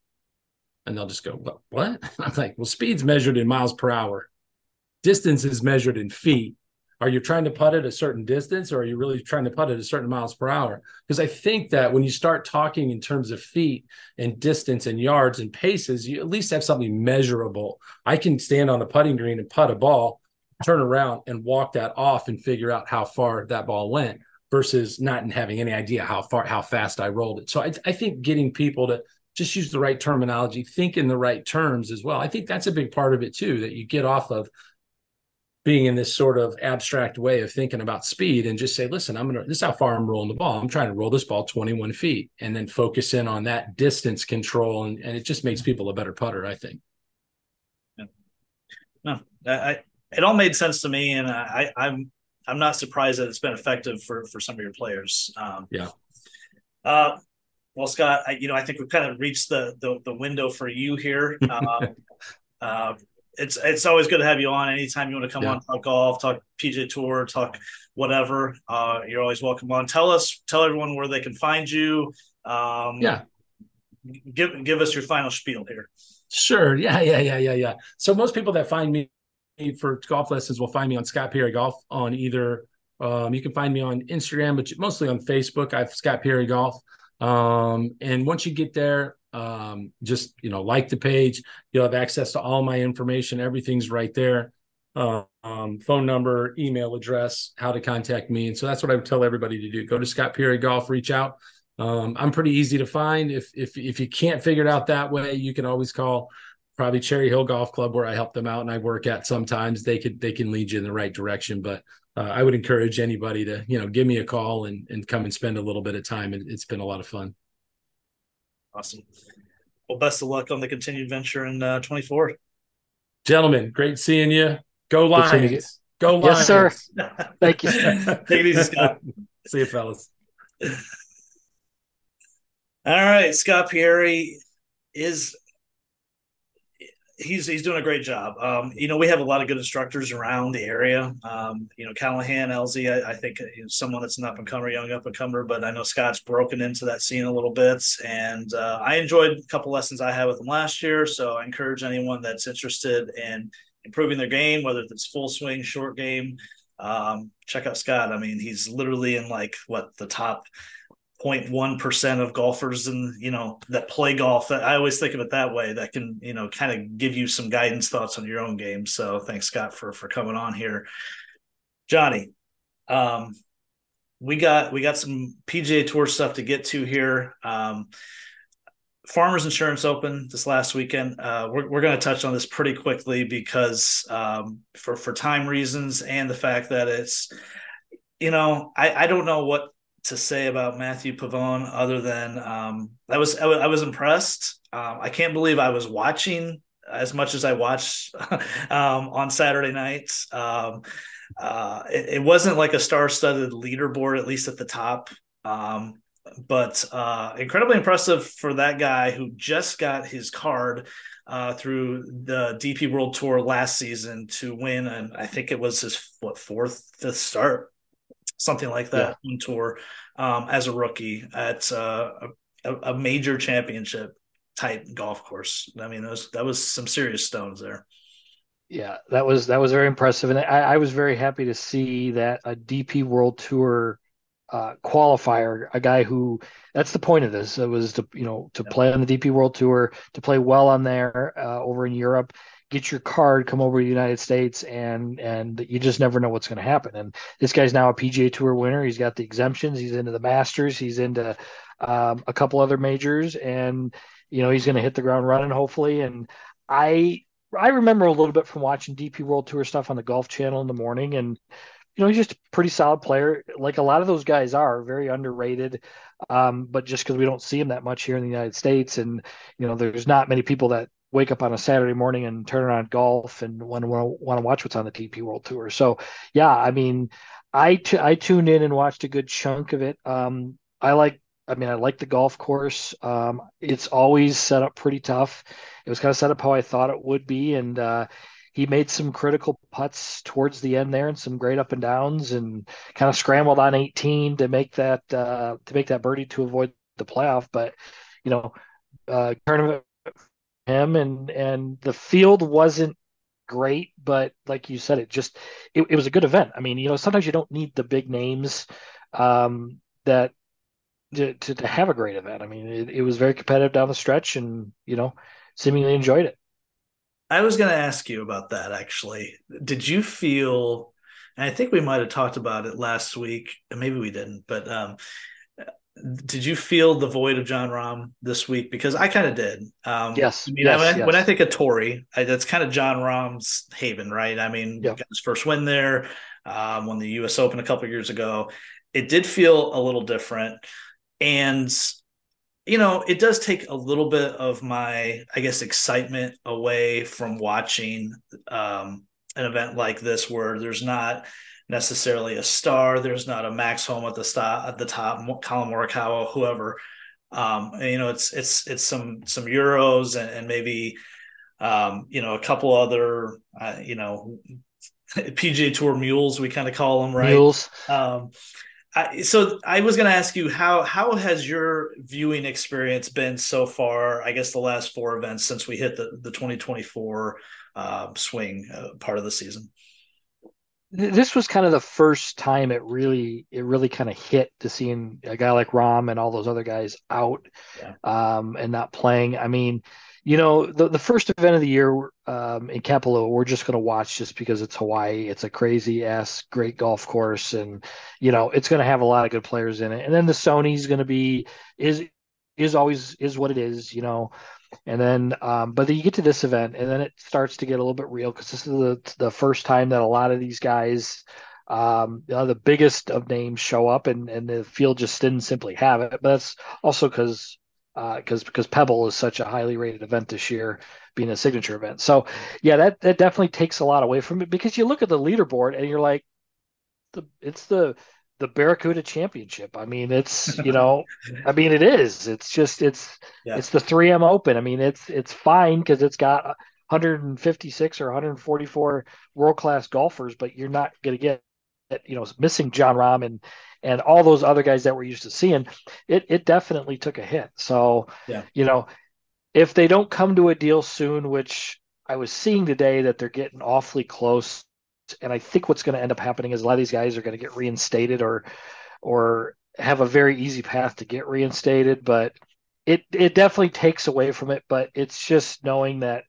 And they'll just go, well, what? I'm like, well, speed's measured in miles per hour. Distance is measured in feet. Are you trying to putt at a certain distance, or are you really trying to putt at a certain miles per hour? Because I think that when you start talking in terms of feet and distance and yards and paces, you at least have something measurable. I can stand on a putting green and putt a ball, turn around and walk that off and figure out how far that ball went, versus not having any idea how far, how fast I rolled it. So I, I think getting people to just use the right terminology, think in the right terms as well. I think that's a big part of it too, that you get off of being in this sort of abstract way of thinking about speed and just say, listen, I'm going to, this is how far I'm rolling the ball. I'm trying to roll this ball twenty-one feet, and then focus in on that distance control. And, and it just makes people a better putter, I think. Yeah. No, I, I, it all made sense to me. And I, I'm, I'm not surprised that it's been effective for, for some of your players. Um, yeah. Uh, well, Scott, I, you know, I think we've kind of reached the, the, the window for you here. Um, uh, It's it's always good to have you on. Anytime you want to come yeah. on, talk golf, talk P G A Tour, talk whatever, uh, you're always welcome on. Tell us, tell everyone where they can find you. Um, yeah. Give give us your final spiel here. Sure. Yeah, yeah, yeah, yeah, yeah. So most people that find me for golf lessons will find me on Scott Pieri Golf on either. Um, you can find me on Instagram, but mostly on Facebook. I've Scott Pieri Golf. Um, and once you get there, Um, just, you know, like the page, you'll have access to all my information. Everything's right there. Uh, um, phone number, email address, how to contact me. And so that's what I would tell everybody to do. Go to Scott Pieri Golf, reach out. Um, I'm pretty easy to find. If, if, if you can't figure it out that way, you can always call probably Cherry Hill Golf Club, where I help them out and I work at sometimes. They could, they can lead you in the right direction, but uh, I would encourage anybody to, you know, give me a call and, and come and spend a little bit of time. It, it's been a lot of fun. Awesome. Well, best of luck on the continued venture in uh, twenty-four. Gentlemen, great seeing you. Go Lions. Go Lions. Yes, sir. Thank you. Take it easy, Scott. See you, fellas. All right. Scott Pieri is he's he's doing a great job. Um, you know, we have a lot of good instructors around the area. Um, you know, Callahan, Elsie, I, I think is someone that's an up-and-comer, young up-and-comer, but I know Scott's broken into that scene a little bit. And uh, I enjoyed a couple lessons I had with him last year, so I encourage anyone that's interested in improving their game, whether it's full swing, short game, um, check out Scott. I mean, he's literally in like, what, the top zero point one percent of golfers and, you know, that play golf. That I always think of it that way, that can, you know, kind of give you some guidance, thoughts on your own game. So thanks, Scott, for, for coming on here. Johnny, um, we got, we got some P G A Tour stuff to get to here. Um, Farmers Insurance Open this last weekend. Uh, we're we're going to touch on this pretty quickly because um, for, for time reasons and the fact that it's, you know, I, I don't know what to say about Matthieu Pavon other than um, I was I, w- I was impressed. Um, I can't believe I was watching as much as I watched um, on Saturday nights. Um, uh, it, it wasn't like a star-studded leaderboard, at least at the top. Um, But uh, incredibly impressive for that guy who just got his card uh, through the D P World Tour last season to win. And I think it was his, what, fourth, fifth start, something like that yeah. on tour um, as a rookie at uh, a, a major championship type golf course. I mean, that was, that was some serious stones there. Yeah, that was that was very impressive. And I, I was very happy to see that a D P World Tour Uh, qualifier, a guy who that's the point of this. It was to, you know, to play on the D P World Tour, to play well on there uh, over in Europe, get your card, come over to the United States, and and you just never know what's going to happen. And this guy's now a P G A Tour winner. He's got the exemptions. He's into the Masters. He's into um, a couple other majors, and you know he's going to hit the ground running hopefully. And I I remember a little bit from watching D P World Tour stuff on the Golf Channel in the morning and. You know, he's just a pretty solid player. Like a lot of those guys are very underrated, um, but just because we don't see him that much here in the United States. And, you know, there's not many people that wake up on a Saturday morning and turn around golf and want to want to watch what's on the D P World Tour. So, yeah, I mean, I, t- I tuned in and watched a good chunk of it. Um, I like I mean, I like the golf course. Um, it's always set up pretty tough. It was kind of set up how I thought it would be. And, uh he made some critical putts towards the end there and some great up and downs and kind of scrambled on eighteen to make that uh, to make that birdie to avoid the playoff. But, you know, uh, tournament for him and and the field wasn't great. But like you said, it just it, it was a good event. I mean, you know, sometimes you don't need the big names um, that to, to, to have a great event. I mean, it, it was very competitive down the stretch and, you know, seemingly enjoyed it. I was going to ask you about that, actually. Did you feel, and I think we might have talked about it last week, and maybe we didn't, but um, did you feel the void of Jon Rahm this week? Because I kind of did. Um, yes. I mean, yes, when, I, yes. when I think of Torrey, I, that's kind of Jon Rahm's haven, right? I mean, yep. got his first win there, um, won the U S Open a couple of years ago. It did feel a little different. And you know, it does take a little bit of my, I guess, excitement away from watching um, an event like this where there's not necessarily a star. There's not a Max Homa at the stop, at the top, Colin Morikawa, whoever. Um, and, you know, it's it's it's some some Euros and, and maybe, um, you know, a couple other, uh, you know, P G A Tour mules, we kind of call them, right? Mules. Um I, so I was going to ask you, how how has your viewing experience been so far, I guess the last four events since we hit the, the twenty twenty-four uh, swing uh, part of the season? This was kind of the first time it really it really kind of hit to seeing a guy like Rahm and all those other guys out yeah. um, and not playing. I mean, you know, the, the first event of the year um, in Kapalua, we're just going to watch just because it's Hawaii. It's a crazy-ass great golf course, and, you know, it's going to have a lot of good players in it. And then the Sony's going to be is is always is what it is, you know. And then um, – but then you get to this event, and then it starts to get a little bit real because this is the, the first time that a lot of these guys – Um, you know, the biggest of names show up, and, and the field just didn't simply have it. But that's also because because uh, because Pebble is such a highly rated event this year, being a signature event. So yeah, that that definitely takes a lot away from it, because you look at the leaderboard and you're like, the it's the the Barracuda Championship. I mean, it's, you know, I mean, it is. It's just it's yeah. it's the three M Open. I mean, it's it's fine because it's got one hundred fifty-six or one hundred forty-four world class golfers, but you're not going to get, you know, missing Jon Rahm and and all those other guys that we're used to seeing. It it definitely took a hit. So yeah. you know, if they don't come to a deal soon, which I was seeing today that they're getting awfully close. And I think what's going to end up happening is a lot of these guys are going to get reinstated or or have a very easy path to get reinstated. But it it definitely takes away from it. But it's just knowing that,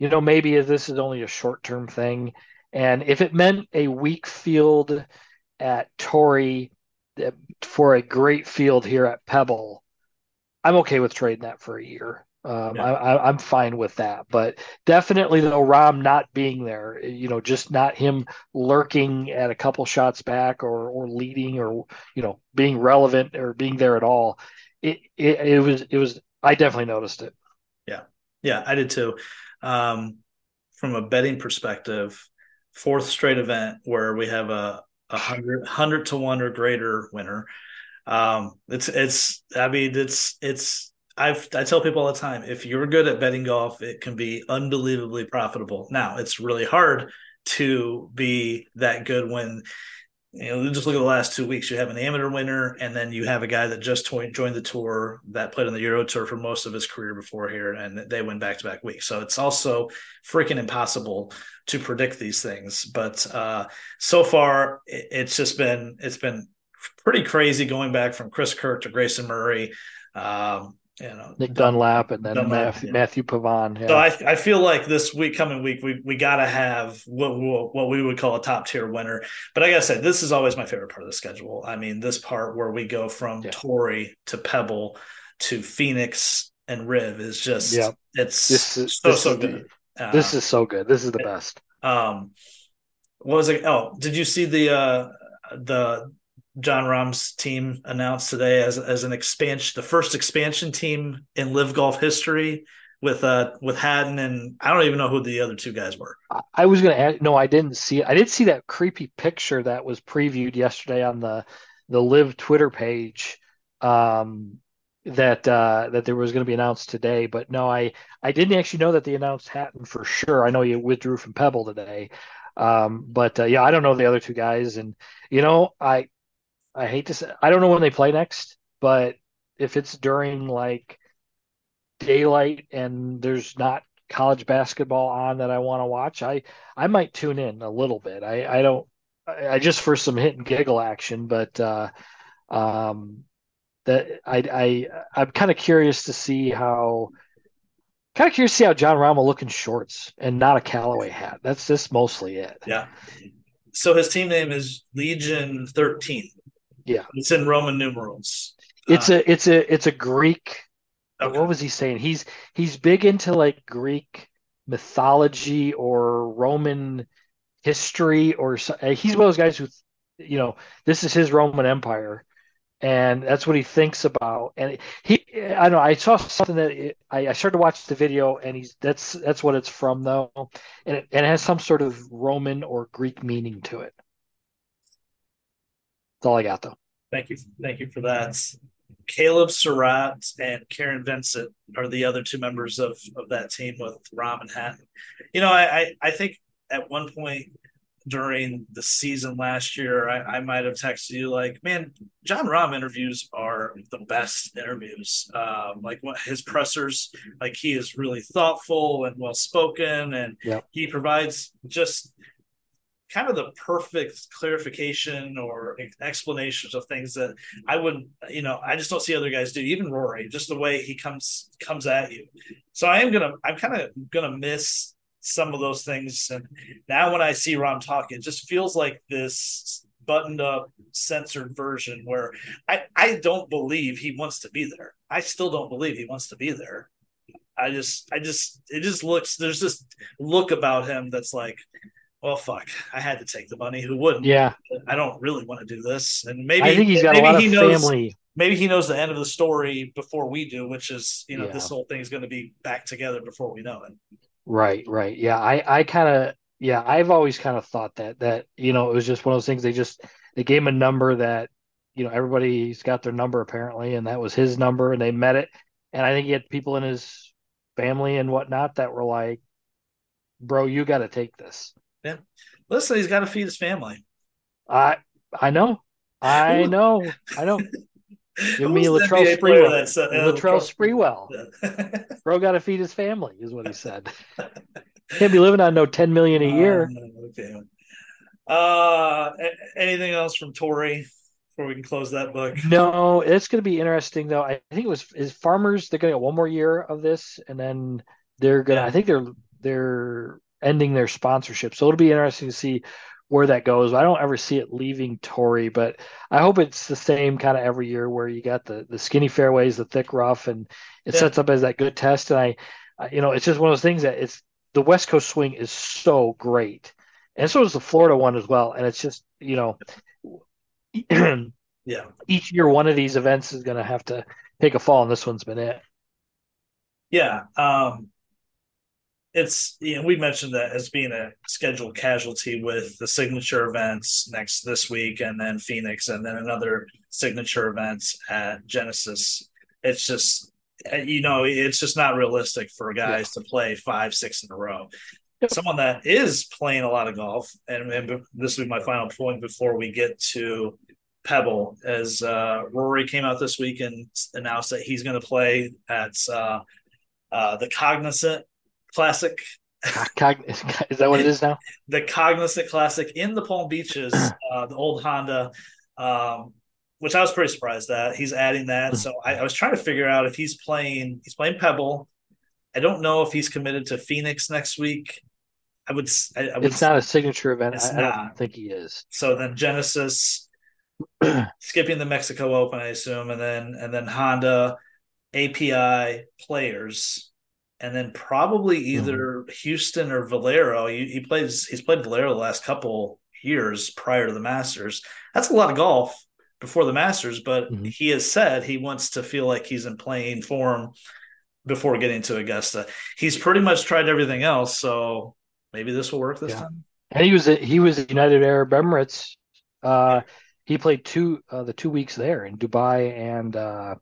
you know, maybe this is only a short-term thing. And if it meant a weak field at Torrey for a great field here at Pebble, I'm okay with trading that for a year. Um, yeah. I, I, I'm fine with that, but definitely though Rahm not being there, you know, just not him lurking at a couple shots back or or leading or, you know, being relevant or being there at all. It it, it was it was I definitely noticed it. Yeah, yeah, I did too. Um, from a betting perspective, fourth straight event where we have a a hundred hundred to one or greater winner. Um, it's it's I mean it's it's. I've, I tell people all the time, if you're good at betting golf, it can be unbelievably profitable. Now, it's really hard to be that good when, you know, just look at the last two weeks. You have an amateur winner, and then you have a guy that just joined the tour that played on the Euro Tour for most of his career before here, and they win back-to-back weeks. So it's also freaking impossible to predict these things. But uh, so far, it, it's just been it's been pretty crazy going back from Chris Kirk to Grayson Murray. Um, You know, Nick Dunlap and then Dunlap, Matthew, yeah. Matthieu Pavon. Yeah. So I, I feel like this week, coming week, we we got to have what, what what we would call a top tier winner. But I got to say, this is always my favorite part of the schedule. I mean, this part where we go from yeah. Torrey to Pebble to Phoenix and Riv is just yeah. it's this is, so, this so is good. The, uh, this is so good. This is the best. Um, what was it? Oh, did you see the uh, the – Jon Rahm's team announced today as as an expansion, the first expansion team in Live Golf history with uh with Hatton, and I don't even know who the other two guys were. I was going to add, no, I didn't see it. I did see that creepy picture that was previewed yesterday on the the Live Twitter page. Um, that uh, that there was going to be announced today, but no, I I didn't actually know that they announced Hatton for sure. I know you withdrew from Pebble today, um, but uh, yeah, I don't know the other two guys, and you know I. I hate to say, I don't know when they play next, but if it's during like daylight and there's not college basketball on that I want to watch, I, I might tune in a little bit. I, I don't, I, I just for some hit and giggle action, but uh, um, that I, I, I'm kind of curious to see how, kind of curious to see how Jon Rahm will look in shorts and not a Callaway hat. That's just mostly it. Yeah. So his team name is Legion thirteen. Yeah, it's in Roman numerals. It's uh, a it's a it's a Greek. Okay. What was he saying? He's he's big into like Greek mythology or Roman history or he's one of those guys who, you know, this is his Roman Empire, and that's what he thinks about. And he, I don't know, I saw something that it, I, I started to watch the video, and he's that's that's what it's from though, and it, and it has some sort of Roman or Greek meaning to it. That's all I got, though. Thank you. Thank you for that. Caleb Surratt and Karen Vincent are the other two members of, of that team with Rahm and Hatton. You know, I, I, I think at one point during the season last year, I, I might have texted you like, man, Jon Rahm interviews are the best interviews. Uh, like what his pressers, like he is really thoughtful and well-spoken, and yep. he provides just – kind of the perfect clarification or explanations of things that I wouldn't, you know, I just don't see other guys do, even Rory, just the way he comes, comes at you. So I am going to, I'm kind of going to miss some of those things. And now when I see Rahm talk, it just feels like this buttoned up censored version where I, I don't believe he wants to be there. I still don't believe he wants to be there. I just, I just, it just looks, there's this look about him that's like, well, fuck! I had to take the money. Who wouldn't? Yeah, I don't really want to do this, and maybe I think he's got a lot of family. maybe he knows the end of the story before we do, which is, you know, yeah. this whole thing is going to be back together before we know it. Right, right. Yeah, I, I kind of, yeah, I've always kind of thought that, that, you know, it was just one of those things. They just, they gave him a number that, you know, everybody's got their number apparently, and that was his number, and they met it. And I think he had people in his family and whatnot that were like, bro, you got to take this. Yeah. Listen, he's got to feed his family. I I know. I know. I know. Give me Latrell Sprewell. Uh, Latrell Sprewell. Yeah. Bro got to feed his family is what he said. Can't be living on no ten million a year. Uh, okay. uh, anything else from Torrey before we can close that book? No, it's going to be interesting though. I think it was is Farmers, they're going to get one more year of this, and then they're going to, yeah. I think they're they're ending their sponsorship. So it'll be interesting to see where that goes. I don't ever see it leaving Torrey, but I hope it's the same kind of every year where you got the, the skinny fairways, the thick rough, and it yeah. sets up as that good test. And I, I, you know, it's just one of those things that it's, the West Coast swing is so great. And so is the Florida one as well. And it's just, you know, yeah, each year one of these events is going to have to take a fall, and this one's been it. Yeah. Um, It's, you know, we mentioned that as being a scheduled casualty with the signature events next this week, and then Phoenix, and then another signature events at Genesis. It's just, you know, it's just not realistic for guys yeah. to play five, six in a row. Yep. Someone that is playing a lot of golf, and, and this will be my final point before we get to Pebble, as uh, Rory came out this week and announced that he's going to play at uh, uh, the Cognizant Classic. Cog- is that what it is now? The Cognizant Classic in the Palm Beaches, uh, the old Honda, um, which I was pretty surprised that he's adding that. So I, I was trying to figure out if he's playing. He's playing Pebble. I don't know if he's committed to Phoenix next week. I would. I, I would it's not a signature event. It's I, not. I don't think he is. So then Genesis, skipping the Mexico Open, I assume, and then and then Honda, A P I, Players. And then probably either mm. Houston or Valero. He, he plays. He's played Valero the last couple years prior to the Masters. That's a lot of golf before the Masters, but mm. he has said he wants to feel like he's in playing form before getting to Augusta. He's pretty much tried everything else, so maybe this will work this yeah. time. And he was at, he was at United Arab Emirates. Uh, he played two uh, the two weeks there in Dubai and. Uh,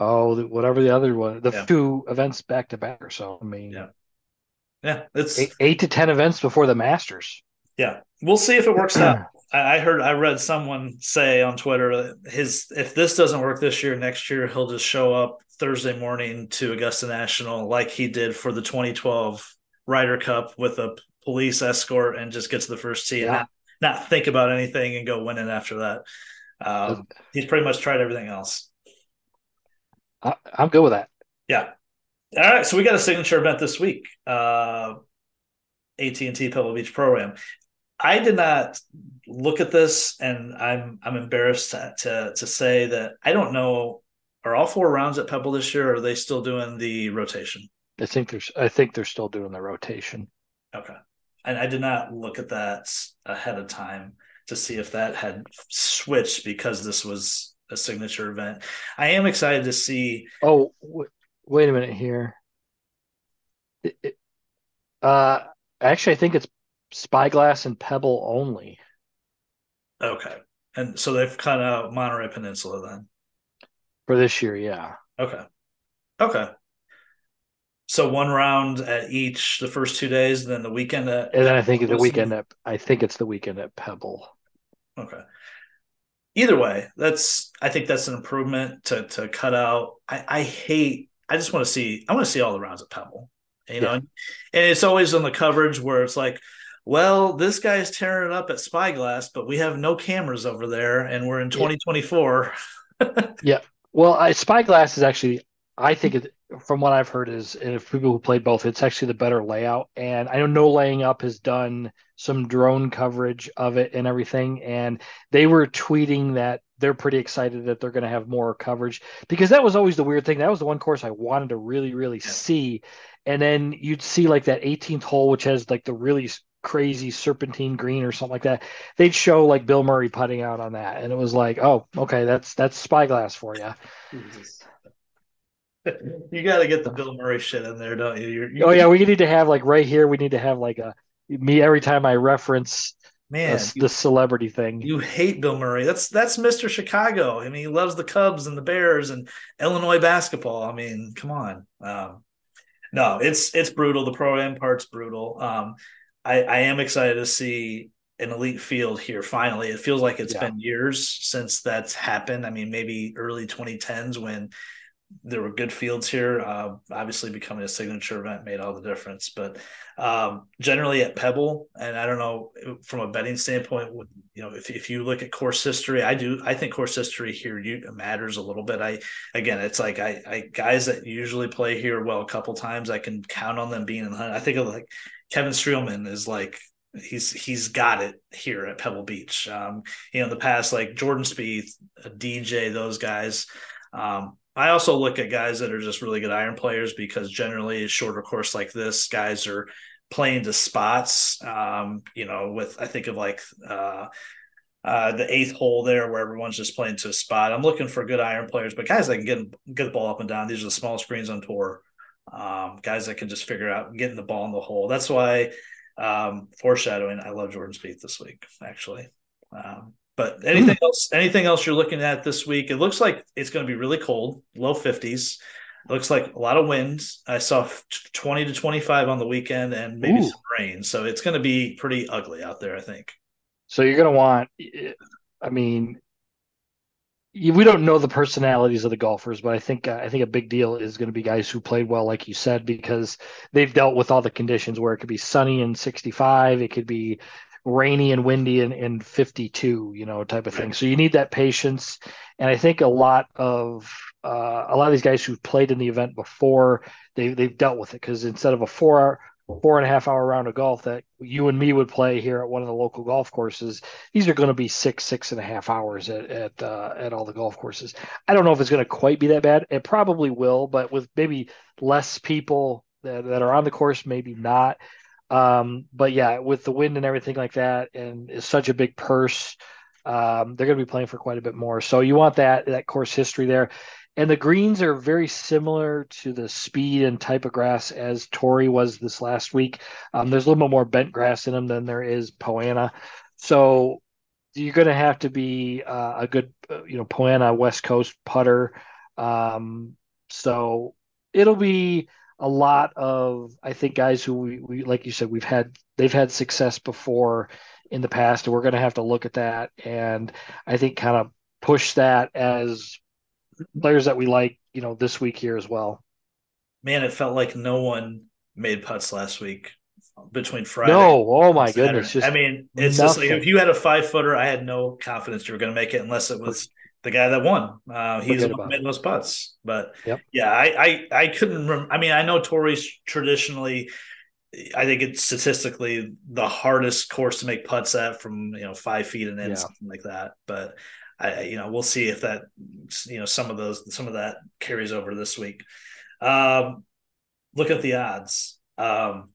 Oh, whatever the other one, the yeah. two events back to back. So I mean, yeah, yeah, it's eight, eight to ten events before the Masters. Yeah, we'll see if it works out. I heard, I read someone say on Twitter, his if this doesn't work this year, next year he'll just show up Thursday morning to Augusta National like he did for the twenty twelve Ryder Cup with a police escort and just get to the first tee yeah. and not, not think about anything and go winning after that. Um, he's pretty much tried everything else. I'm good with that. Yeah. All right. So we got a signature event this week. Uh, A T and T Pebble Beach program. I did not look at this, and I'm I'm embarrassed to, to to say that I don't know. Are all four rounds at Pebble this year? Or are they still doing the rotation? I think there's. I think they're still doing the rotation. Okay. And I did not look at that ahead of time to see if that had switched because this was a signature event. I am excited to see. Oh, w- wait a minute here. It, it, uh, actually, I think it's Spyglass and Pebble only. Okay, and so they've kind of Monterey Peninsula then for this year, yeah. Okay, okay. So one round at each, the first two days, and then the weekend at. And then I think the weekend at. I think it's the weekend at Pebble. Okay. Either way, that's I think that's an improvement to to cut out. I, I hate I just want to see I want to see all the rounds at Pebble. You know, yeah. and it's always on the coverage where it's like, well, this guy's tearing it up at Spyglass, but we have no cameras over there and we're in twenty twenty-four. Yeah. Well, I, Spyglass is actually I think it, from what I've heard is and if people who played both, it's actually the better layout. And I know No Laying Up has done some drone coverage of it and everything. And they were tweeting that they're pretty excited that they're going to have more coverage because that was always the weird thing. That was the one course I wanted to really, really yeah. see. And then you'd see like that eighteenth hole, which has like the really crazy serpentine green or something like that, they'd show like Bill Murray putting out on that, and it was like, oh, okay, that's that's Spyglass for you. Jesus. You got to get the Bill Murray shit in there, don't you? You're, you're... Oh yeah, we need to have like right here. We need to have like a me every time I reference man a, you, the celebrity thing. You hate Bill Murray. That's that's Mister Chicago. I mean, he loves the Cubs and the Bears and Illinois basketball. I mean, come on. Um, no, it's it's brutal. The pro-am part's brutal. Um, I, I am excited to see an elite field here. Finally, it feels like it's yeah. been years since that's happened. I mean, maybe early twenty tens when there were good fields here. Uh, obviously, becoming a signature event made all the difference. But um, generally at Pebble, and I don't know from a betting standpoint, you know, if if you look at course history, I do. I think course history here you, matters a little bit. I again, it's like I, I guys that usually play here well a couple times. I can count on them being in the hunt. I think of like Kevin Streelman is like. He's he's got it here at Pebble Beach. Um, you know, in the past, like Jordan Spieth, D J, those guys. Um, I also look at guys that are just really good iron players because generally a shorter course like this, guys are playing to spots, um, you know, with I think of like uh, uh, the eighth hole there where everyone's just playing to a spot. I'm looking for good iron players, but guys that can get, get the ball up and down. These are the small screens on tour. Um, guys that can just figure out getting the ball in the hole. That's why – Um, foreshadowing. I love Jordan Spieth this week, actually. Um, but anything else? Anything else you're looking at this week? It looks like it's going to be really cold, low fifties. It looks like a lot of winds. I saw twenty to twenty-five on the weekend, and maybe Ooh. some rain. So it's going to be pretty ugly out there, I think. So you're going to want. I mean, we don't know the personalities of the golfers, but I think I think a big deal is going to be guys who played well, like you said, because they've dealt with all the conditions where it could be sunny and sixty-five, it could be rainy and windy and, and fifty-two, you know, type of thing. So you need that patience, and I think a lot of uh, a lot of these guys who've played in the event before, they they've dealt with it because instead of a four-hour four and a half hour round of golf that you and me would play here at one of the local golf courses, these are going to be six, six and a half hours at, at, uh, at all the golf courses. I don't know if it's going to quite be that bad. It probably will, but with maybe less people that, that are on the course, maybe not. Um, but yeah, with the wind and everything like that, and it's such a big purse, um, they're going to be playing for quite a bit more. So you want that, that course history there. And the greens are very similar to the speed and type of grass as Torrey was this last week. Um, there's a little bit more bent grass in them than there is Poana. So you're going to have to be uh, a good, you know, Poana West Coast putter. Um, so it'll be a lot of, I think, guys who we, we like you said, we've had, they've had success before in the past, and we're going to have to look at that. And I think kind of push that as players that we like, you know, this week here as well. Man, it felt like no one made putts last week between Friday. No, oh my Saturday. goodness! Just I mean, it's nothing. Just like if you had a five footer, I had no confidence you were going to make it unless it was the guy that won. Uh, he's the one who made those putts. But yep. yeah, I, I I couldn't. Rem- I mean, I know Torrey's traditionally. I think it's statistically the hardest course to make putts at from you know five feet and in yeah. something like that, but. I, you know, we'll see if that, you know, some of those, some of that carries over this week. Um, look at the odds. Um,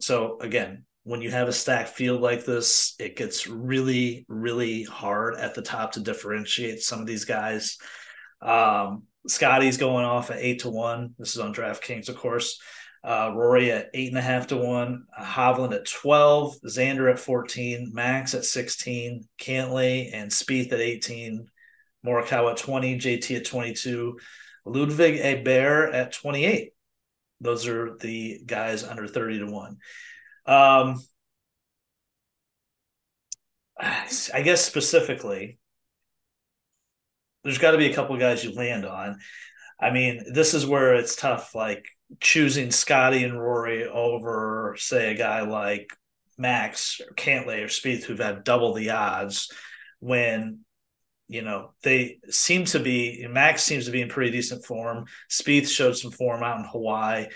so again, when you have a stacked field like this, it gets really, really hard at the top to differentiate some of these guys. Um, Scotty's going off at eight to one. This is on DraftKings, of course. Uh, Rory at eight and a half to one, Hovland at twelve, Xander at fourteen, Max at sixteen, Cantlay and Spieth at eighteen, Morikawa at twenty, J T at twenty-two, Ludwig Hebert at twenty-eight. Those are the guys under thirty to one. Um, I guess specifically, there's got to be a couple of guys you land on. I mean, this is where it's tough, like choosing Scotty and Rory over, say, a guy like Max or Cantlay or Spieth who've had double the odds when, you know, they seem to be – Max seems to be in pretty decent form. Spieth showed some form out in Hawaii.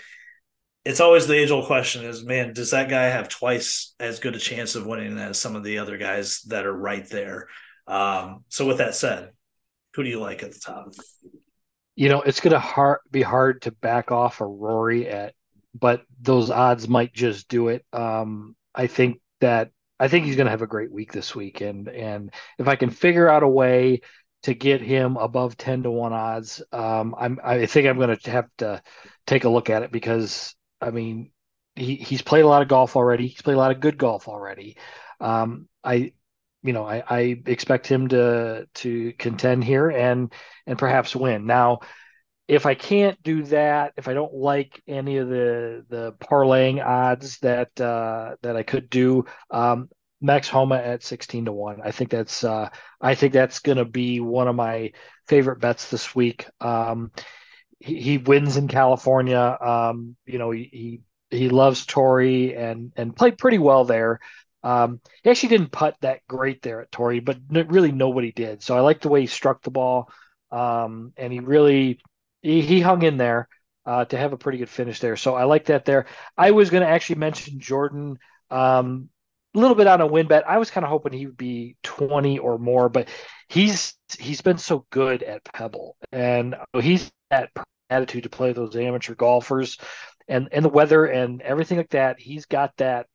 It's always the age-old question is, man, does that guy have twice as good a chance of winning as some of the other guys that are right there? Um, so with that said, who do you like at the top? You know, it's going to hard, be hard to back off a Rory at, but those odds might just do it. Um, I think that I think he's going to have a great week this week. And, and if I can figure out a way to get him above ten to one odds, um, I'm, I think I'm going to have to take a look at it, because I mean, he, he's played a lot of golf already. He's played a lot of good golf already. Um, I, you know, I, I expect him to, to contend here and, and perhaps win. Now, if I can't do that, if I don't like any of the the parlaying odds that uh, that I could do, um, Max Homa at sixteen to one, I think that's uh, I think that's going to be one of my favorite bets this week. Um, he, he wins in California. Um, you know, he he, he loves Torrey and and played pretty well there. Um, he actually didn't putt that great there at Torrey, but n- really nobody did. So I like the way he struck the ball, um, and he really. He hung in there uh, to have a pretty good finish there. So I like that there. I was going to actually mention Jordan um, a little bit on a win bet. I was kind of hoping he would be twenty or more, but he's he's been so good at Pebble. And he's that attitude to play those amateur golfers. And, and the weather and everything like that, he's got that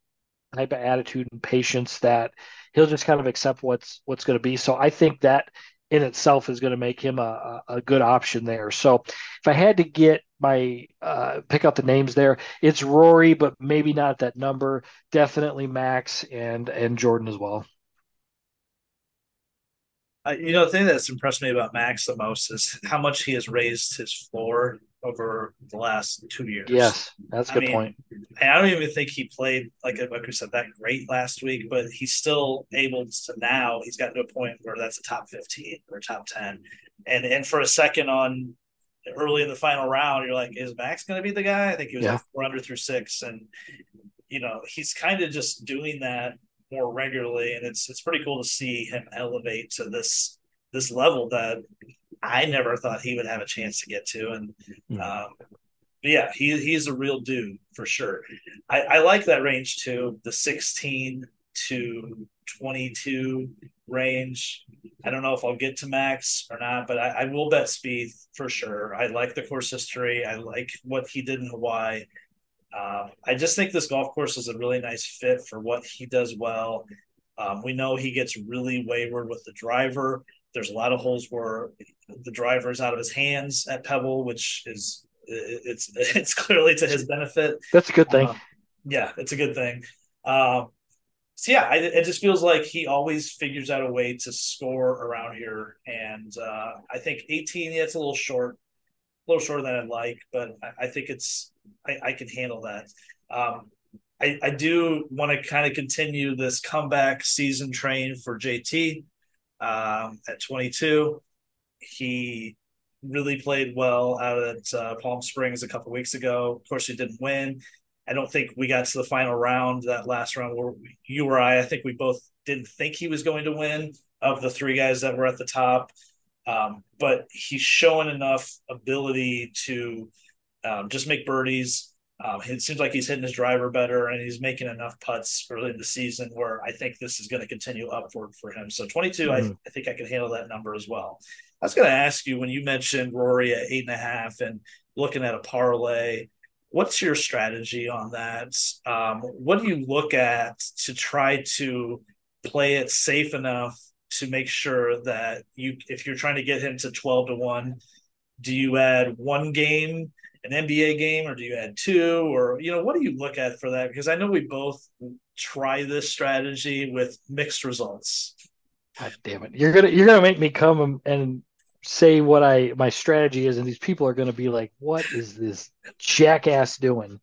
type of attitude and patience that he'll just kind of accept what's what's going to be. So I think that in itself is going to make him a, a good option there. So if I had to get my, uh, pick out the names there, it's Rory, but maybe not that number. Definitely Max and, and Jordan as well. Uh, you know, the thing that's impressed me about Max the most is how much he has raised his floor over the last two years. Yes, that's a good I mean, point. I don't even think he played, like, like we said, that great last week, but he's still able to now, he's gotten to a point where that's a top fifteen or top ten. And and for a second on early in the final round, you're like, is Max going to be the guy? I think he was yeah. like four under through six. And, you know, he's kind of just doing that more regularly. And it's it's pretty cool to see him elevate to this this level that I never thought he would have a chance to get to. And um, but yeah, he he's a real dude for sure. I, I like that range too, the sixteen to twenty-two range. I don't know if I'll get to Max or not, but I, I will bet Spieth for sure. I like the course history. I like what he did in Hawaii. Um, I just think this golf course is a really nice fit for what he does well. Um, we know he gets really wayward with the driver. There's a lot of holes where the driver is out of his hands at Pebble, which is it's it's clearly to his benefit. That's a good thing. Uh, yeah, it's a good thing. Uh, so yeah, I, it just feels like he always figures out a way to score around here, and uh, I think eighteen. Yeah, it's a little short, a little shorter than I'd like, but I, I think it's I, I can handle that. Um, I, I do want to kind of continue this comeback season train for J T. Um, at twenty-two, he really played well out at uh, Palm Springs a couple weeks ago. Of course, he didn't win. I don't think we got to the final round, that last round where we, you or I, I think we both didn't think he was going to win of the three guys that were at the top. Um, but he's shown enough ability to um, just make birdies. Um, it seems like he's hitting his driver better, and he's making enough putts early in the season where I think this is going to continue upward for him. So twenty-two, mm-hmm. I, I think I can handle that number as well. I was going to ask you, when you mentioned Rory at eight and a half and looking at a parlay, what's your strategy on that? Um, what do you look at to try to play it safe enough to make sure that you, if you're trying to get him to twelve to one, do you add one game, an N B A game, or do you add two? Or, you know, what do you look at for that? Because I know we both try this strategy with mixed results. God damn it. You're going to, you're going to make me come and say what I, my strategy is. And these people are going to be like, what is this jackass doing?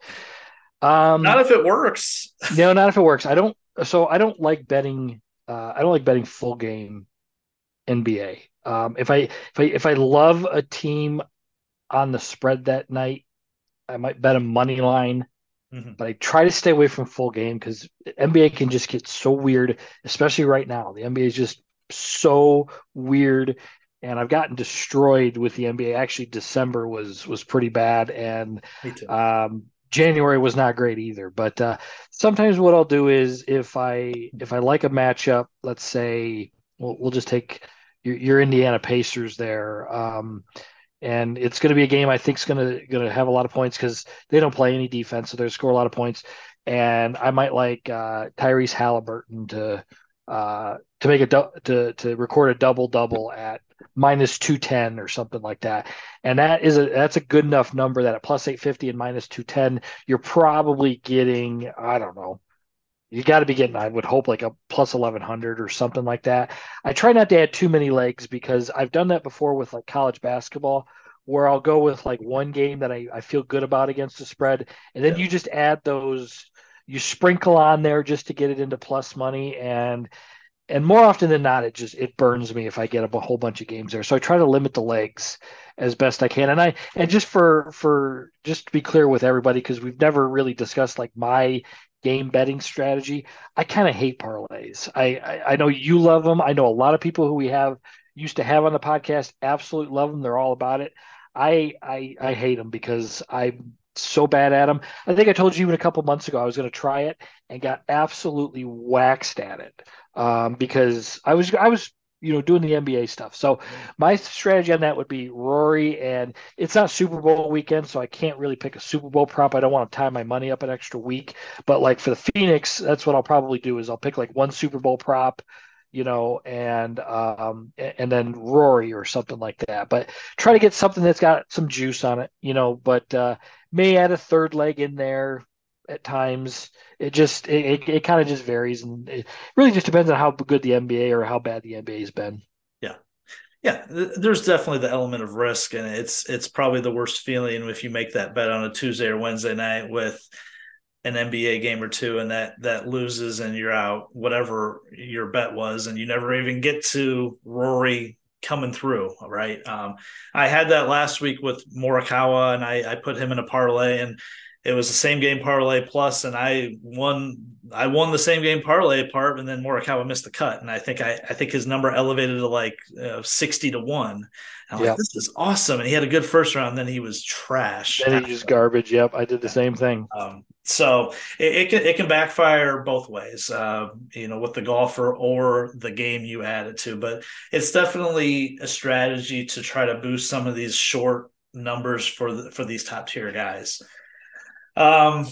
Um, not if it works. No, not if it works. I don't, so I don't like betting. Uh, I don't like betting full game N B A. Um, if I, if I, if I love a team on the spread that night, I might bet a money line, mm-hmm. but I try to stay away from full game because N B A can just get so weird, especially right now. The N B A is just so weird, and I've gotten destroyed with the N B A. Actually, December was was pretty bad, and um, January was not great either. But uh, sometimes what I'll do is if I if I like a matchup, let's say we'll, we'll just take your, your Indiana Pacers there. Um, And it's going to be a game I think is going to going to have a lot of points because they don't play any defense, so they're going to score a lot of points. and I might like uh, Tyrese Halliburton to uh, to make a du- to to record a double double at minus two ten or something like that. And that is a that's a good enough number that at plus eight fifty and minus two ten, you're probably getting, I don't know, you got to be getting, I would hope, like a plus eleven hundred or something like that. I try not to add too many legs because I've done that before with like college basketball, where I'll go with like one game that I, I feel good about against the spread. And then yeah. you just add those, you sprinkle on there just to get it into plus money. And, and more often than not, it just, it burns me if I get a whole bunch of games there. So I try to limit the legs as best I can. And I, and just for, for just to be clear with everybody, cause we've never really discussed like my game betting strategy. I kind of hate parlays. I, I I know you love them. I know a lot of people who we have used to have on the podcast absolutely love them. They're all about it. I I I hate them because I'm so bad at them. I think I told you even a couple months ago I was going to try it and got absolutely waxed at it um, because I was I was you know doing the N B A stuff. So my strategy on that would be Rory, and it's not Super Bowl weekend, so I can't really pick a Super Bowl prop. I don't want to tie my money up an extra week, but like for the Phoenix, that's what I'll probably do is I'll pick like one Super Bowl prop, you know, and um and then Rory or something like that, but try to get something that's got some juice on it, you know, but uh may add a third leg in there at times. It just, it, it, it kind of just varies, and it really just depends on how good the N B A or how bad the N B A has been. Yeah. Yeah. There's definitely the element of risk, and it's, it's probably the worst feeling if you make that bet on a Tuesday or Wednesday night with an N B A game or two and that, that loses and you're out, whatever your bet was, and you never even get to Rory coming through. Right. Um, I had that last week with Morikawa, and I, I put him in a parlay, and it was the same game parlay plus, and I won. I won the same game parlay part, and then Morikawa missed the cut, and I think I, I think his number elevated to like uh, sixty to one. I'm yeah. like, this is awesome, and he had a good first round. Then he was trash. Then he just garbage. Yep, I did the same thing. Um, so it, it can it can backfire both ways, uh, you know, with the golfer or the game you add it to. But it's definitely a strategy to try to boost some of these short numbers for the, for these top tier guys. Um,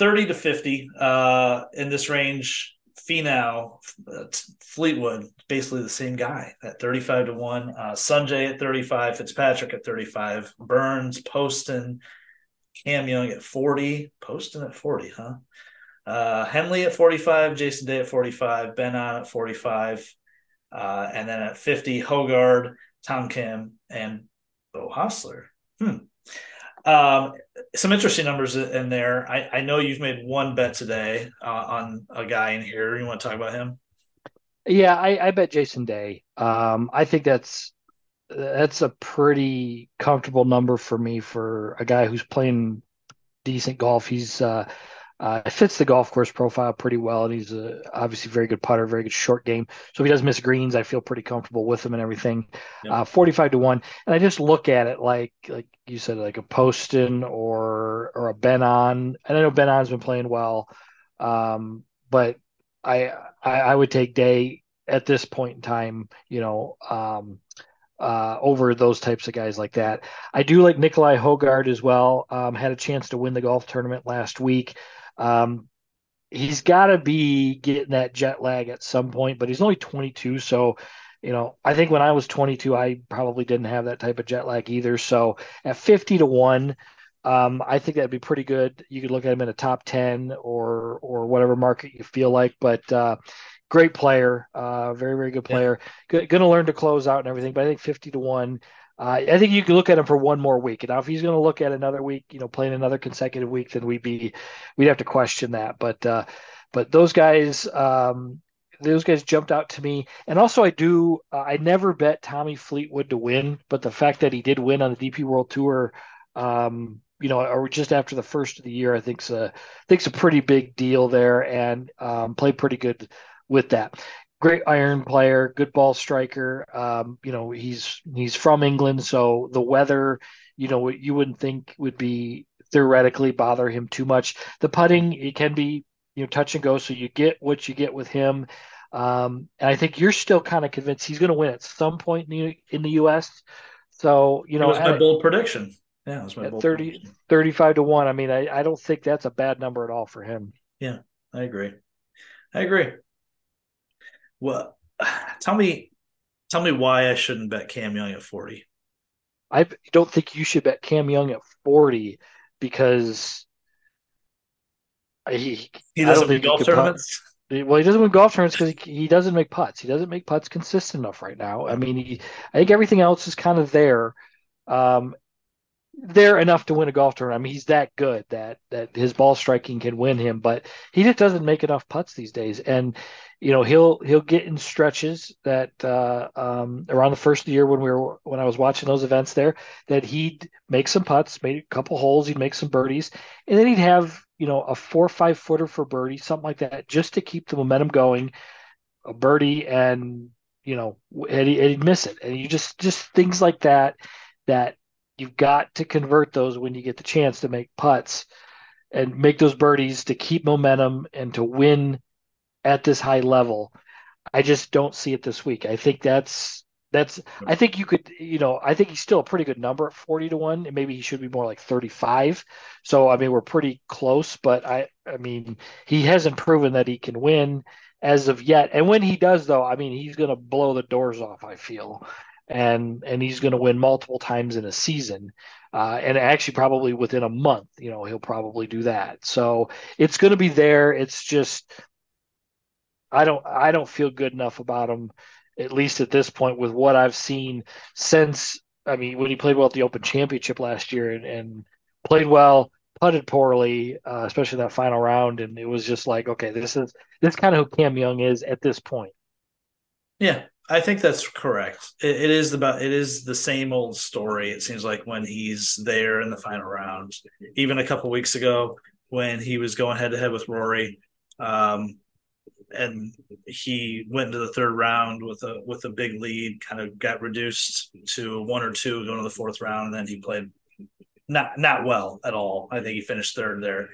thirty to fifty, uh, in this range, Finau, uh, Fleetwood, basically the same guy at thirty-five to one, uh, Sanjay at thirty-five, Fitzpatrick at thirty-five, Burns, Poston, Cam Young at forty, Poston at forty, huh? Uh, Henley at forty-five, Jason Day at forty-five, Benon at forty-five, uh, and then at fifty, Hogard, Tom Kim, and Bo Hostler. Hmm. Um, some interesting numbers in there. I, I know you've made one bet today uh, on a guy in here. You want to talk about him? Yeah, I, I bet Jason Day. Um, I think that's that's a pretty comfortable number for me for a guy who's playing decent golf. He's uh, uh, fits the golf course profile pretty well, and he's a, obviously very good putter, very good short game. So if he does miss greens, I feel pretty comfortable with him and everything. Yep. Uh, forty-five to one, and I just look at it like like. You said like a Poston or or a Benon, and I know Benon's been playing well, um, but I, I I would take Day at this point in time, you know, um, uh, over those types of guys like that. I do like Nikolai Hogard as well. Um, had a chance to win the golf tournament last week. Um, he's got to be getting that jet lag at some point, but he's only twenty-two, so. You know, I think when I was twenty-two, I probably didn't have that type of jet lag either. So at fifty to one, um, I think that'd be pretty good. You could look at him in a top ten or or whatever market you feel like. But uh, great player, uh, very, very good player. Yeah. G- going to learn to close out and everything. But I think fifty to one, uh, I think you can look at him for one more week. Now, if he's going to look at another week, you know, playing another consecutive week, then we'd be we'd have to question that. But uh, but those guys. Um, Those guys jumped out to me. And also I do, uh, I never bet Tommy Fleetwood to win, but the fact that he did win on the D P World Tour, um, you know, or just after the first of the year, I think's a, I think's a pretty big deal there, and um, played pretty good with that. Great iron player, good ball striker. Um, you know, he's, he's from England. So the weather, you know, you wouldn't think would be theoretically bother him too much. The putting, it can be, you know, touch and go. So you get what you get with him. Um, and I think you're still kind of convinced he's going to win at some point in the, in the U S. So, you know, it was my bold prediction. Yeah, that's my thirty, thirty-five to one. I mean, I, I don't think that's a bad number at all for him. Yeah, I agree. I agree. Well, tell me, tell me why I shouldn't bet Cam Young at forty. I don't think you should bet Cam Young at forty because he, he doesn't win golf tournaments. Well, he doesn't win golf tournaments because he, he doesn't make putts. He doesn't make putts consistent enough right now. I mean, he, I think everything else is kind of there. Um, there enough to win a golf tournament. I mean, he's that good that that his ball striking can win him, but he just doesn't make enough putts these days. And you know, he'll he'll get in stretches that uh, um, around the first of the year when we were when I was watching those events there, that he'd make some putts, made a couple holes, he'd make some birdies, and then he'd have you know a four or five footer for birdie, something like that, just to keep the momentum going. A birdie, and you know, and, he, and he'd miss it, and you just just things like that that. You've got to convert those when you get the chance to make putts and make those birdies to keep momentum and to win at this high level. I just don't see it this week. I think that's, that's, I think you could, you know, I think he's still a pretty good number at forty to one, and maybe he should be more like thirty-five. So, I mean, we're pretty close, but I, I mean, he hasn't proven that he can win as of yet. And when he does though, I mean, he's going to blow the doors off, I feel. And and he's going to win multiple times in a season, uh, and actually probably within a month, you know, he'll probably do that. So it's going to be there. It's just I don't I don't feel good enough about him, at least at this point, with what I've seen since. I mean, when he played well at the Open Championship last year and, and played well, putted poorly, uh, especially that final round, and it was just like, okay, this is this kind of who Cam Young is at this point. Yeah. I think that's correct. It, it is about it is the same old story. It seems like when he's there in the final round, even a couple weeks ago when he was going head to head with Rory, um, and he went into the third round with a with a big lead, kind of got reduced to one or two going to the fourth round, and then he played not not well at all. I think he finished third there.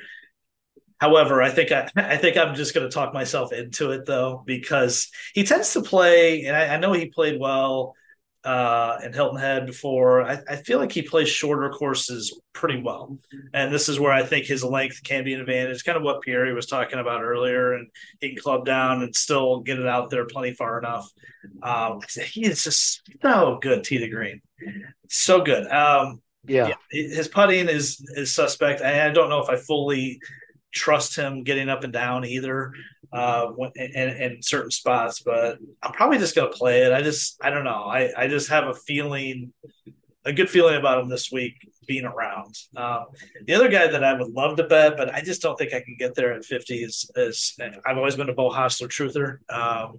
However, I think I, I think I'm just going to talk myself into it though, because he tends to play, and I, I know he played well uh, in Hilton Head before. I, I feel like he plays shorter courses pretty well, and this is where I think his length can be an advantage. Kind of what Pieri was talking about earlier, and he can club down and still get it out there plenty far enough. Um, he is just so good tee to green, so good. Um, yeah. yeah, his putting is is suspect, and I don't know if I fully trust him getting up and down either uh when, and, and certain spots, but I'm probably just gonna play it. I just I don't know I I just have a feeling a good feeling about him this week being around. Um the other guy that I would love to bet, but I just don't think I can get there at fifty is is I've always been a Bo Hostler truther. um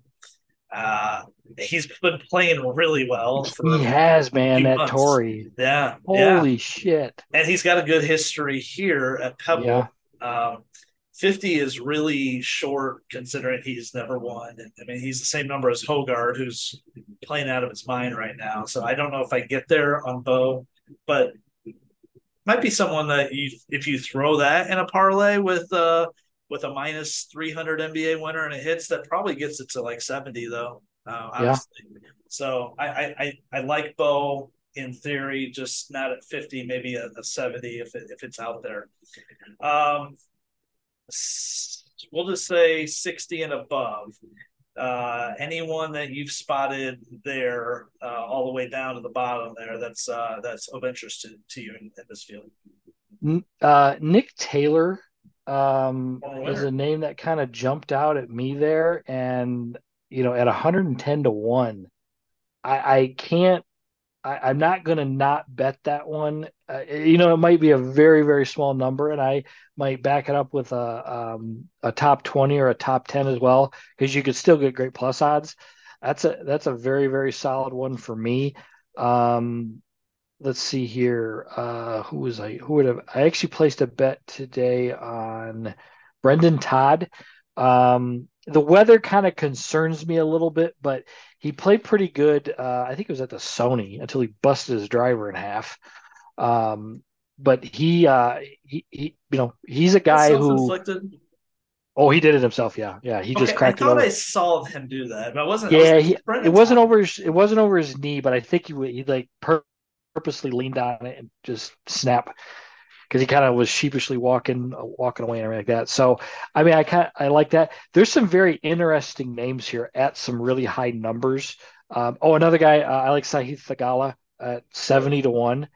Uh, he's been playing really well. For he has, man, that months. Torrey. Yeah. Holy yeah. shit. And he's got a good history here at Pebble. Yeah. Um, fifty is really short considering he's never won. I mean, he's the same number as Hogard, who's playing out of his mind right now. So I don't know if I get there on Bo, but might be someone that you, if you throw that in a parlay with uh with a minus three hundred N B A winner and it hits, that probably gets it to like seventy though. Uh, obviously. Yeah. So I, I, I, I like Bo. In theory, just not at fifty, maybe a, a seventy if it, if it's out there. Um, we'll just say sixty and above. Uh, anyone that you've spotted there, uh, all the way down to the bottom there, that's uh, that's of interest to, to you in, in this field. Uh, Nick Taylor um, is a name that kind of jumped out at me there, and you know, at one hundred ten to one, I, I can't. I, I'm not going to not bet that one. Uh, you know, it might be a very, very small number, and I might back it up with a um, a top twenty or a top ten as well, because you could still get great plus odds. That's a that's a very, very solid one for me. Um, let's see here. Uh, who was I? Who would have? I actually placed a bet today on Brendan Todd. Um, the weather kind of concerns me a little bit, but he played pretty good. Uh, I think it was at the Sony until he busted his driver in half. Um, but he, uh, he, he, you know, he's a guy who. Oh, he did it himself. Yeah, yeah. He okay, just cracked. I thought it over. I saw him do that, but I wasn't. Yeah, I was he, it wasn't over. His, it wasn't over his knee, but I think he, he like per- purposely leaned on it and just snap, because he kind of was sheepishly walking walking away and everything like that. So, I mean, I kind of, I like that. There's some very interesting names here at some really high numbers. Um, oh, another guy, uh, I like Sahith Theegala at seventy to one.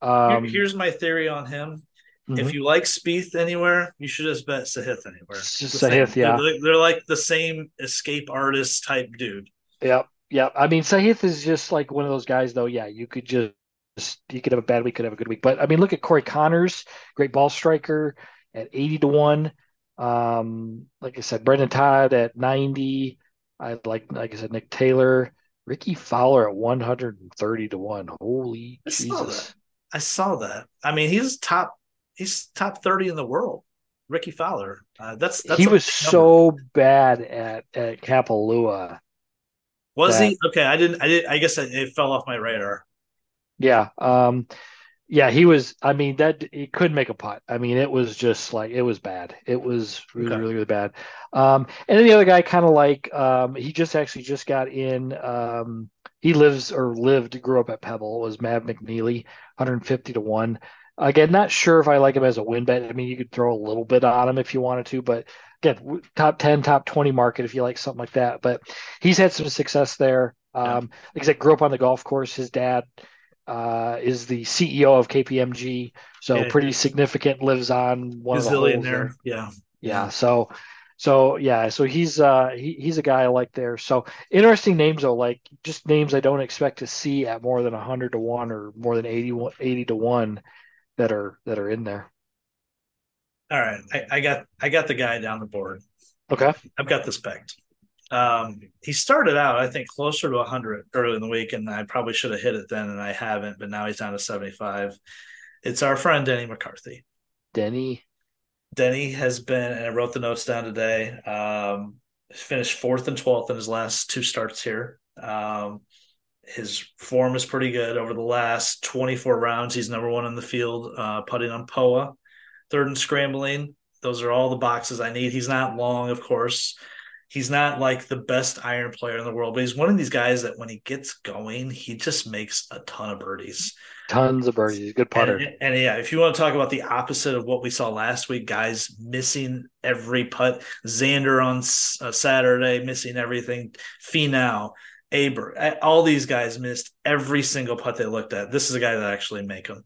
Um, Here, here's my theory on him. Mm-hmm. If you like Spieth anywhere, you should just bet Sahith anywhere. Just Sahith, yeah. They're, they're like the same escape artist type dude. Yep, yep. I mean, Sahith is just like one of those guys, though. Yeah, you could just you could have a bad week, could have a good week. But I mean, look at Corey Connors, great ball striker at eighty to one. Um, like I said, Brendan Todd at ninety. I like, like I said, Nick Taylor, Ricky Fowler at one hundred thirty to one. Holy I Jesus! Saw I saw that. I mean, he's top. He's top thirty in the world, Ricky Fowler. Uh, that's, that's he was so bad at, at Kapalua. Was that, he? Okay, I didn't. I did. I guess it fell off my radar. Yeah, um, yeah, he was. I mean, that he couldn't make a putt. I mean, it was just like it was bad. It was really, okay. really, really bad. Um, and then the other guy, kind of like um, he just actually just got in. Um, he lives or lived, grew up at Pebble. Was Mav McNeely, one hundred fifty to one. Again, not sure if I like him as a win bet. I mean, you could throw a little bit on him if you wanted to, but again, top ten, top twenty market if you like something like that. But he's had some success there. Um, like I said, grew up on the golf course. His dad uh, is the C E O of K P M G, so yeah, pretty significant. Lives on one of the holes there. Yeah, yeah. So, so yeah, so he's uh, he, he's a guy I like there. So interesting names though, like just names I don't expect to see at more than a hundred to one or more than eighty to one. That are that are in there. All right, I, I got I got the guy down the board. Okay, I've got this pegged. Um, he started out, I think, closer to one hundred early in the week, and I probably should have hit it then, and I haven't. But now he's down to seventy-five. It's our friend Denny McCarthy. Denny. Denny has been, and I wrote the notes down today. Um, finished fourth and twelfth in his last two starts here. Um, His form is pretty good. Over the last twenty-four rounds, he's number one in the field, uh, putting on P O A, third in scrambling. Those are all the boxes I need. He's not long, of course. He's not like the best iron player in the world, but he's one of these guys that when he gets going, he just makes a ton of birdies. Tons of birdies. He's a good putter. And, and yeah, if you want to talk about the opposite of what we saw last week, guys missing every putt. Xander on uh, Saturday, missing everything. Finau. Aber, all these guys missed every single putt they looked at. This is a guy that actually make them.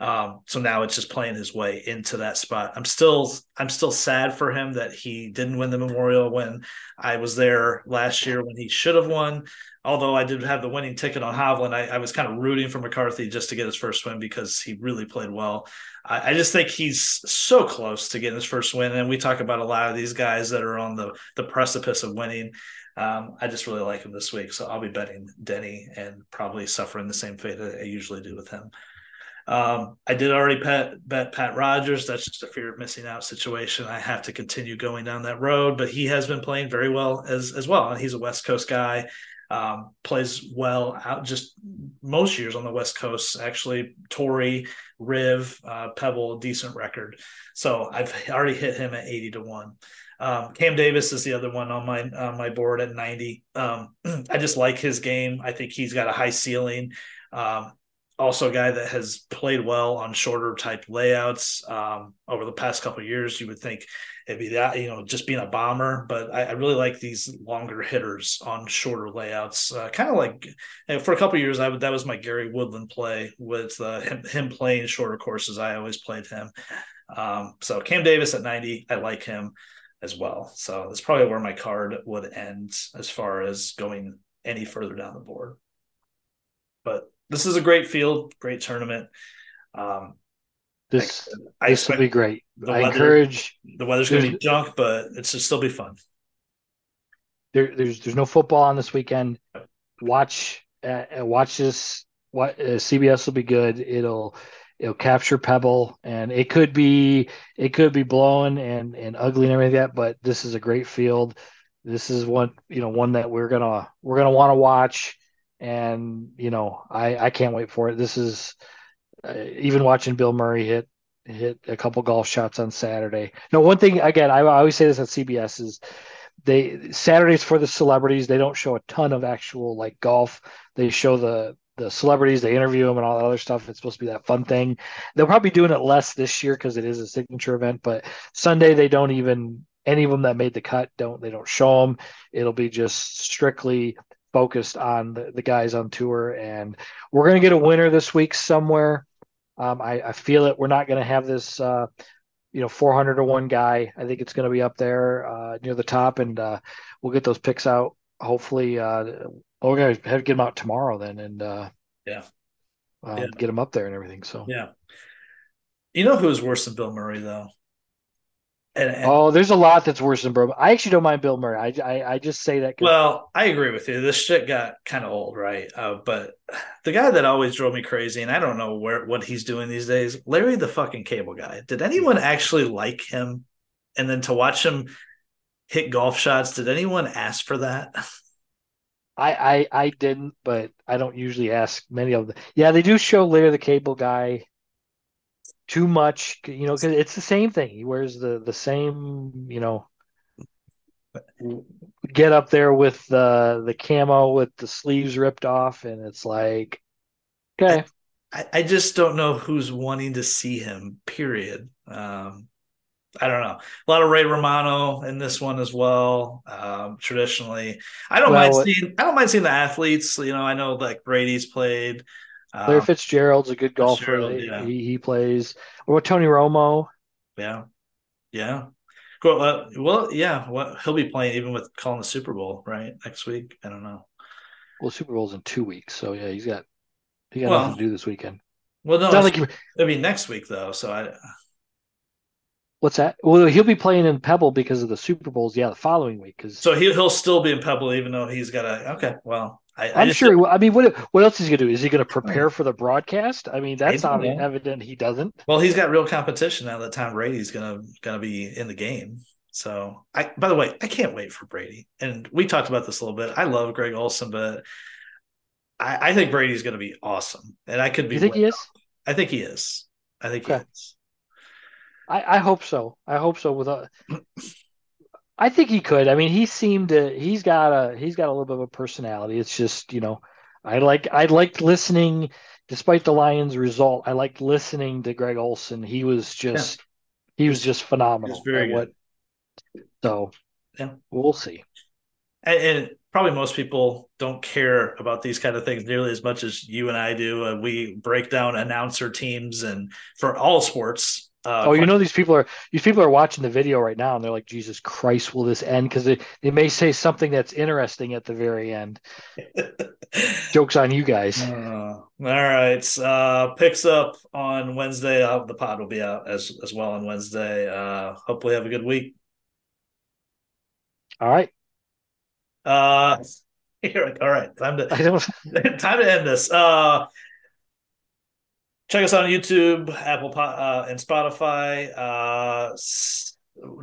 Um, so now it's just playing his way into that spot. I'm still, I'm still sad for him that he didn't win the Memorial when I was there last year when he should have won. Although I did have the winning ticket on Hovland, I, I was kind of rooting for McCarthy just to get his first win because he really played well. I, I just think he's so close to getting his first win. And we talk about a lot of these guys that are on the, the precipice of winning. Um, I just really like him this week, so I'll be betting Denny and probably suffering the same fate that I usually do with him. Um, I did already bet, bet Pat Rogers. That's just a fear of missing out situation. I have to continue going down that road, but he has been playing very well as as well, and he's a West Coast guy. Um, plays well out just most years on the West Coast, actually. Torrey, Riv, uh, Pebble, decent record. So I've already hit him at eighty to one. Um, Cam Davis is the other one on my on my board at ninety. Um, I just like his game. I think he's got a high ceiling. Um, also a guy that has played well on shorter type layouts um, over the past couple of years. You would think it'd be that, you know, just being a bomber, but I, I really like these longer hitters on shorter layouts. Uh, kind of like, and for a couple of years, I would, that was my Gary Woodland play with uh, him, him playing shorter courses. I always played him. Um, so Cam Davis at ninety, I like him as well. So that's probably where my card would end as far as going any further down the board. But this is a great field, great tournament. Um, this I, I this will be great. The I weather, encourage the weather's going to be junk, but it's just still be fun. There, there's there's no football on this weekend. Watch uh, watch this. What uh, C B S will be good. It'll. It'll capture Pebble, and it could be it could be blowing and, and ugly and everything like that. But this is a great field. This is one you know one that we're gonna we're gonna want to watch, and you know I, I can't wait for it. This is uh, even watching Bill Murray hit hit a couple golf shots on Saturday. No, one thing again, I, I always say this at C B S is they Saturdays for the celebrities. They don't show a ton of actual like golf. They show the the celebrities, they interview them and all that other stuff. It's supposed to be that fun thing. They'll probably be doing it less this year because it is a signature event, but Sunday they don't even, any of them that made the cut, don't, they don't show them. It'll be just strictly focused on the, the guys on tour, and we're going to get a winner this week somewhere. Um, I, I feel it. We're not going to have this, uh, you know, four hundred to one guy. I think it's going to be up there uh, near the top, and uh, we'll get those picks out. Hopefully, uh, we're going to have to get them out tomorrow then, and uh, yeah. Um, yeah, get them up there and everything. So yeah, you know who is worse than Bill Murray though? And, and, oh, there's a lot that's worse than Bill. I actually don't mind Bill Murray. I I, I just say that. Well, I agree with you. This shit got kind of old, right? Uh, but the guy that always drove me crazy, and I don't know where what he's doing these days, Larry the fucking Cable Guy. Did anyone actually like him? And then to watch him hit golf shots, did anyone ask for that? I I, I didn't, but I don't usually ask many of them. Yeah, they do show Larry the Cable Guy too much, you know, because it's the same thing. He wears the the same, you know, get up there with the the camo with the sleeves ripped off, and it's like, okay. I, I just don't know who's wanting to see him. Period. Um, I don't know. A lot of Ray Romano in this one as well. Um, traditionally, I don't well, mind seeing. I don't mind seeing the athletes. You know, I know like Brady's played. Larry Fitzgerald's a good golfer. Yeah. He, he plays. Or Tony Romo. Yeah. Yeah. Well, uh, well yeah. Well, he'll be playing even with calling the Super Bowl, right, next week. I don't know. Well, Super Bowl's in two weeks. So, yeah, he's got he got well, nothing to do this weekend. Well, no. Like he, it'll be next week, though. So, I. What's that? Well, he'll be playing in Pebble because of the Super Bowls, yeah, the following week. Cause... So, he, he'll still be in Pebble even though he's got a. Okay. Well. I, I'm I sure. He, I mean, what what else is he gonna do? Is he gonna prepare for the broadcast? I mean, that's not evident. He doesn't. Well, he's got real competition now that Tom Brady's gonna gonna be in the game. So, I by the way, I can't wait for Brady. And we talked about this a little bit. I love Greg Olson, but I, I think Brady's gonna be awesome. And I could be. You think he is? I think he is. I think okay. he is. I, I hope so. I hope so. With a. I think he could. I mean, he seemed to, he's got a he's got a little bit of a personality. It's just, you know, I like I liked listening, despite the Lions' result. I liked listening to Greg Olson. He was just yeah. he was just phenomenal. He was very good. What, so yeah, we'll see. And, and probably most people don't care about these kind of things nearly as much as you and I do. Uh, we break down announcer teams and for all sports. Uh, oh, you know, these people are these people are watching the video right now, and they're like, Jesus Christ, will this end? Because they, they may say something that's interesting at the very end. Joke's on you guys. Uh, all right. Uh, picks up on Wednesday. Uh, the pod will be out as, as well on Wednesday. Uh, hopefully have a good week. All right. Uh, here, all right. Time to, time to end this. Uh, Check us out on YouTube, Apple uh, and Spotify. Uh,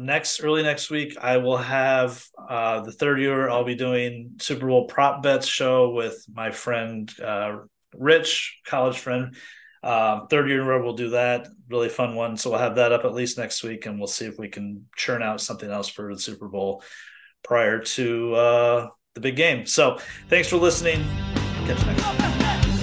next, early next week, I will have uh, the third year. I'll be doing Super Bowl prop bets show with my friend uh, Rich, college friend. Um, third year in a row, we'll do that. Really fun one. So we'll have that up at least next week, and we'll see if we can churn out something else for the Super Bowl prior to uh, the big game. So thanks for listening. Catch you next time.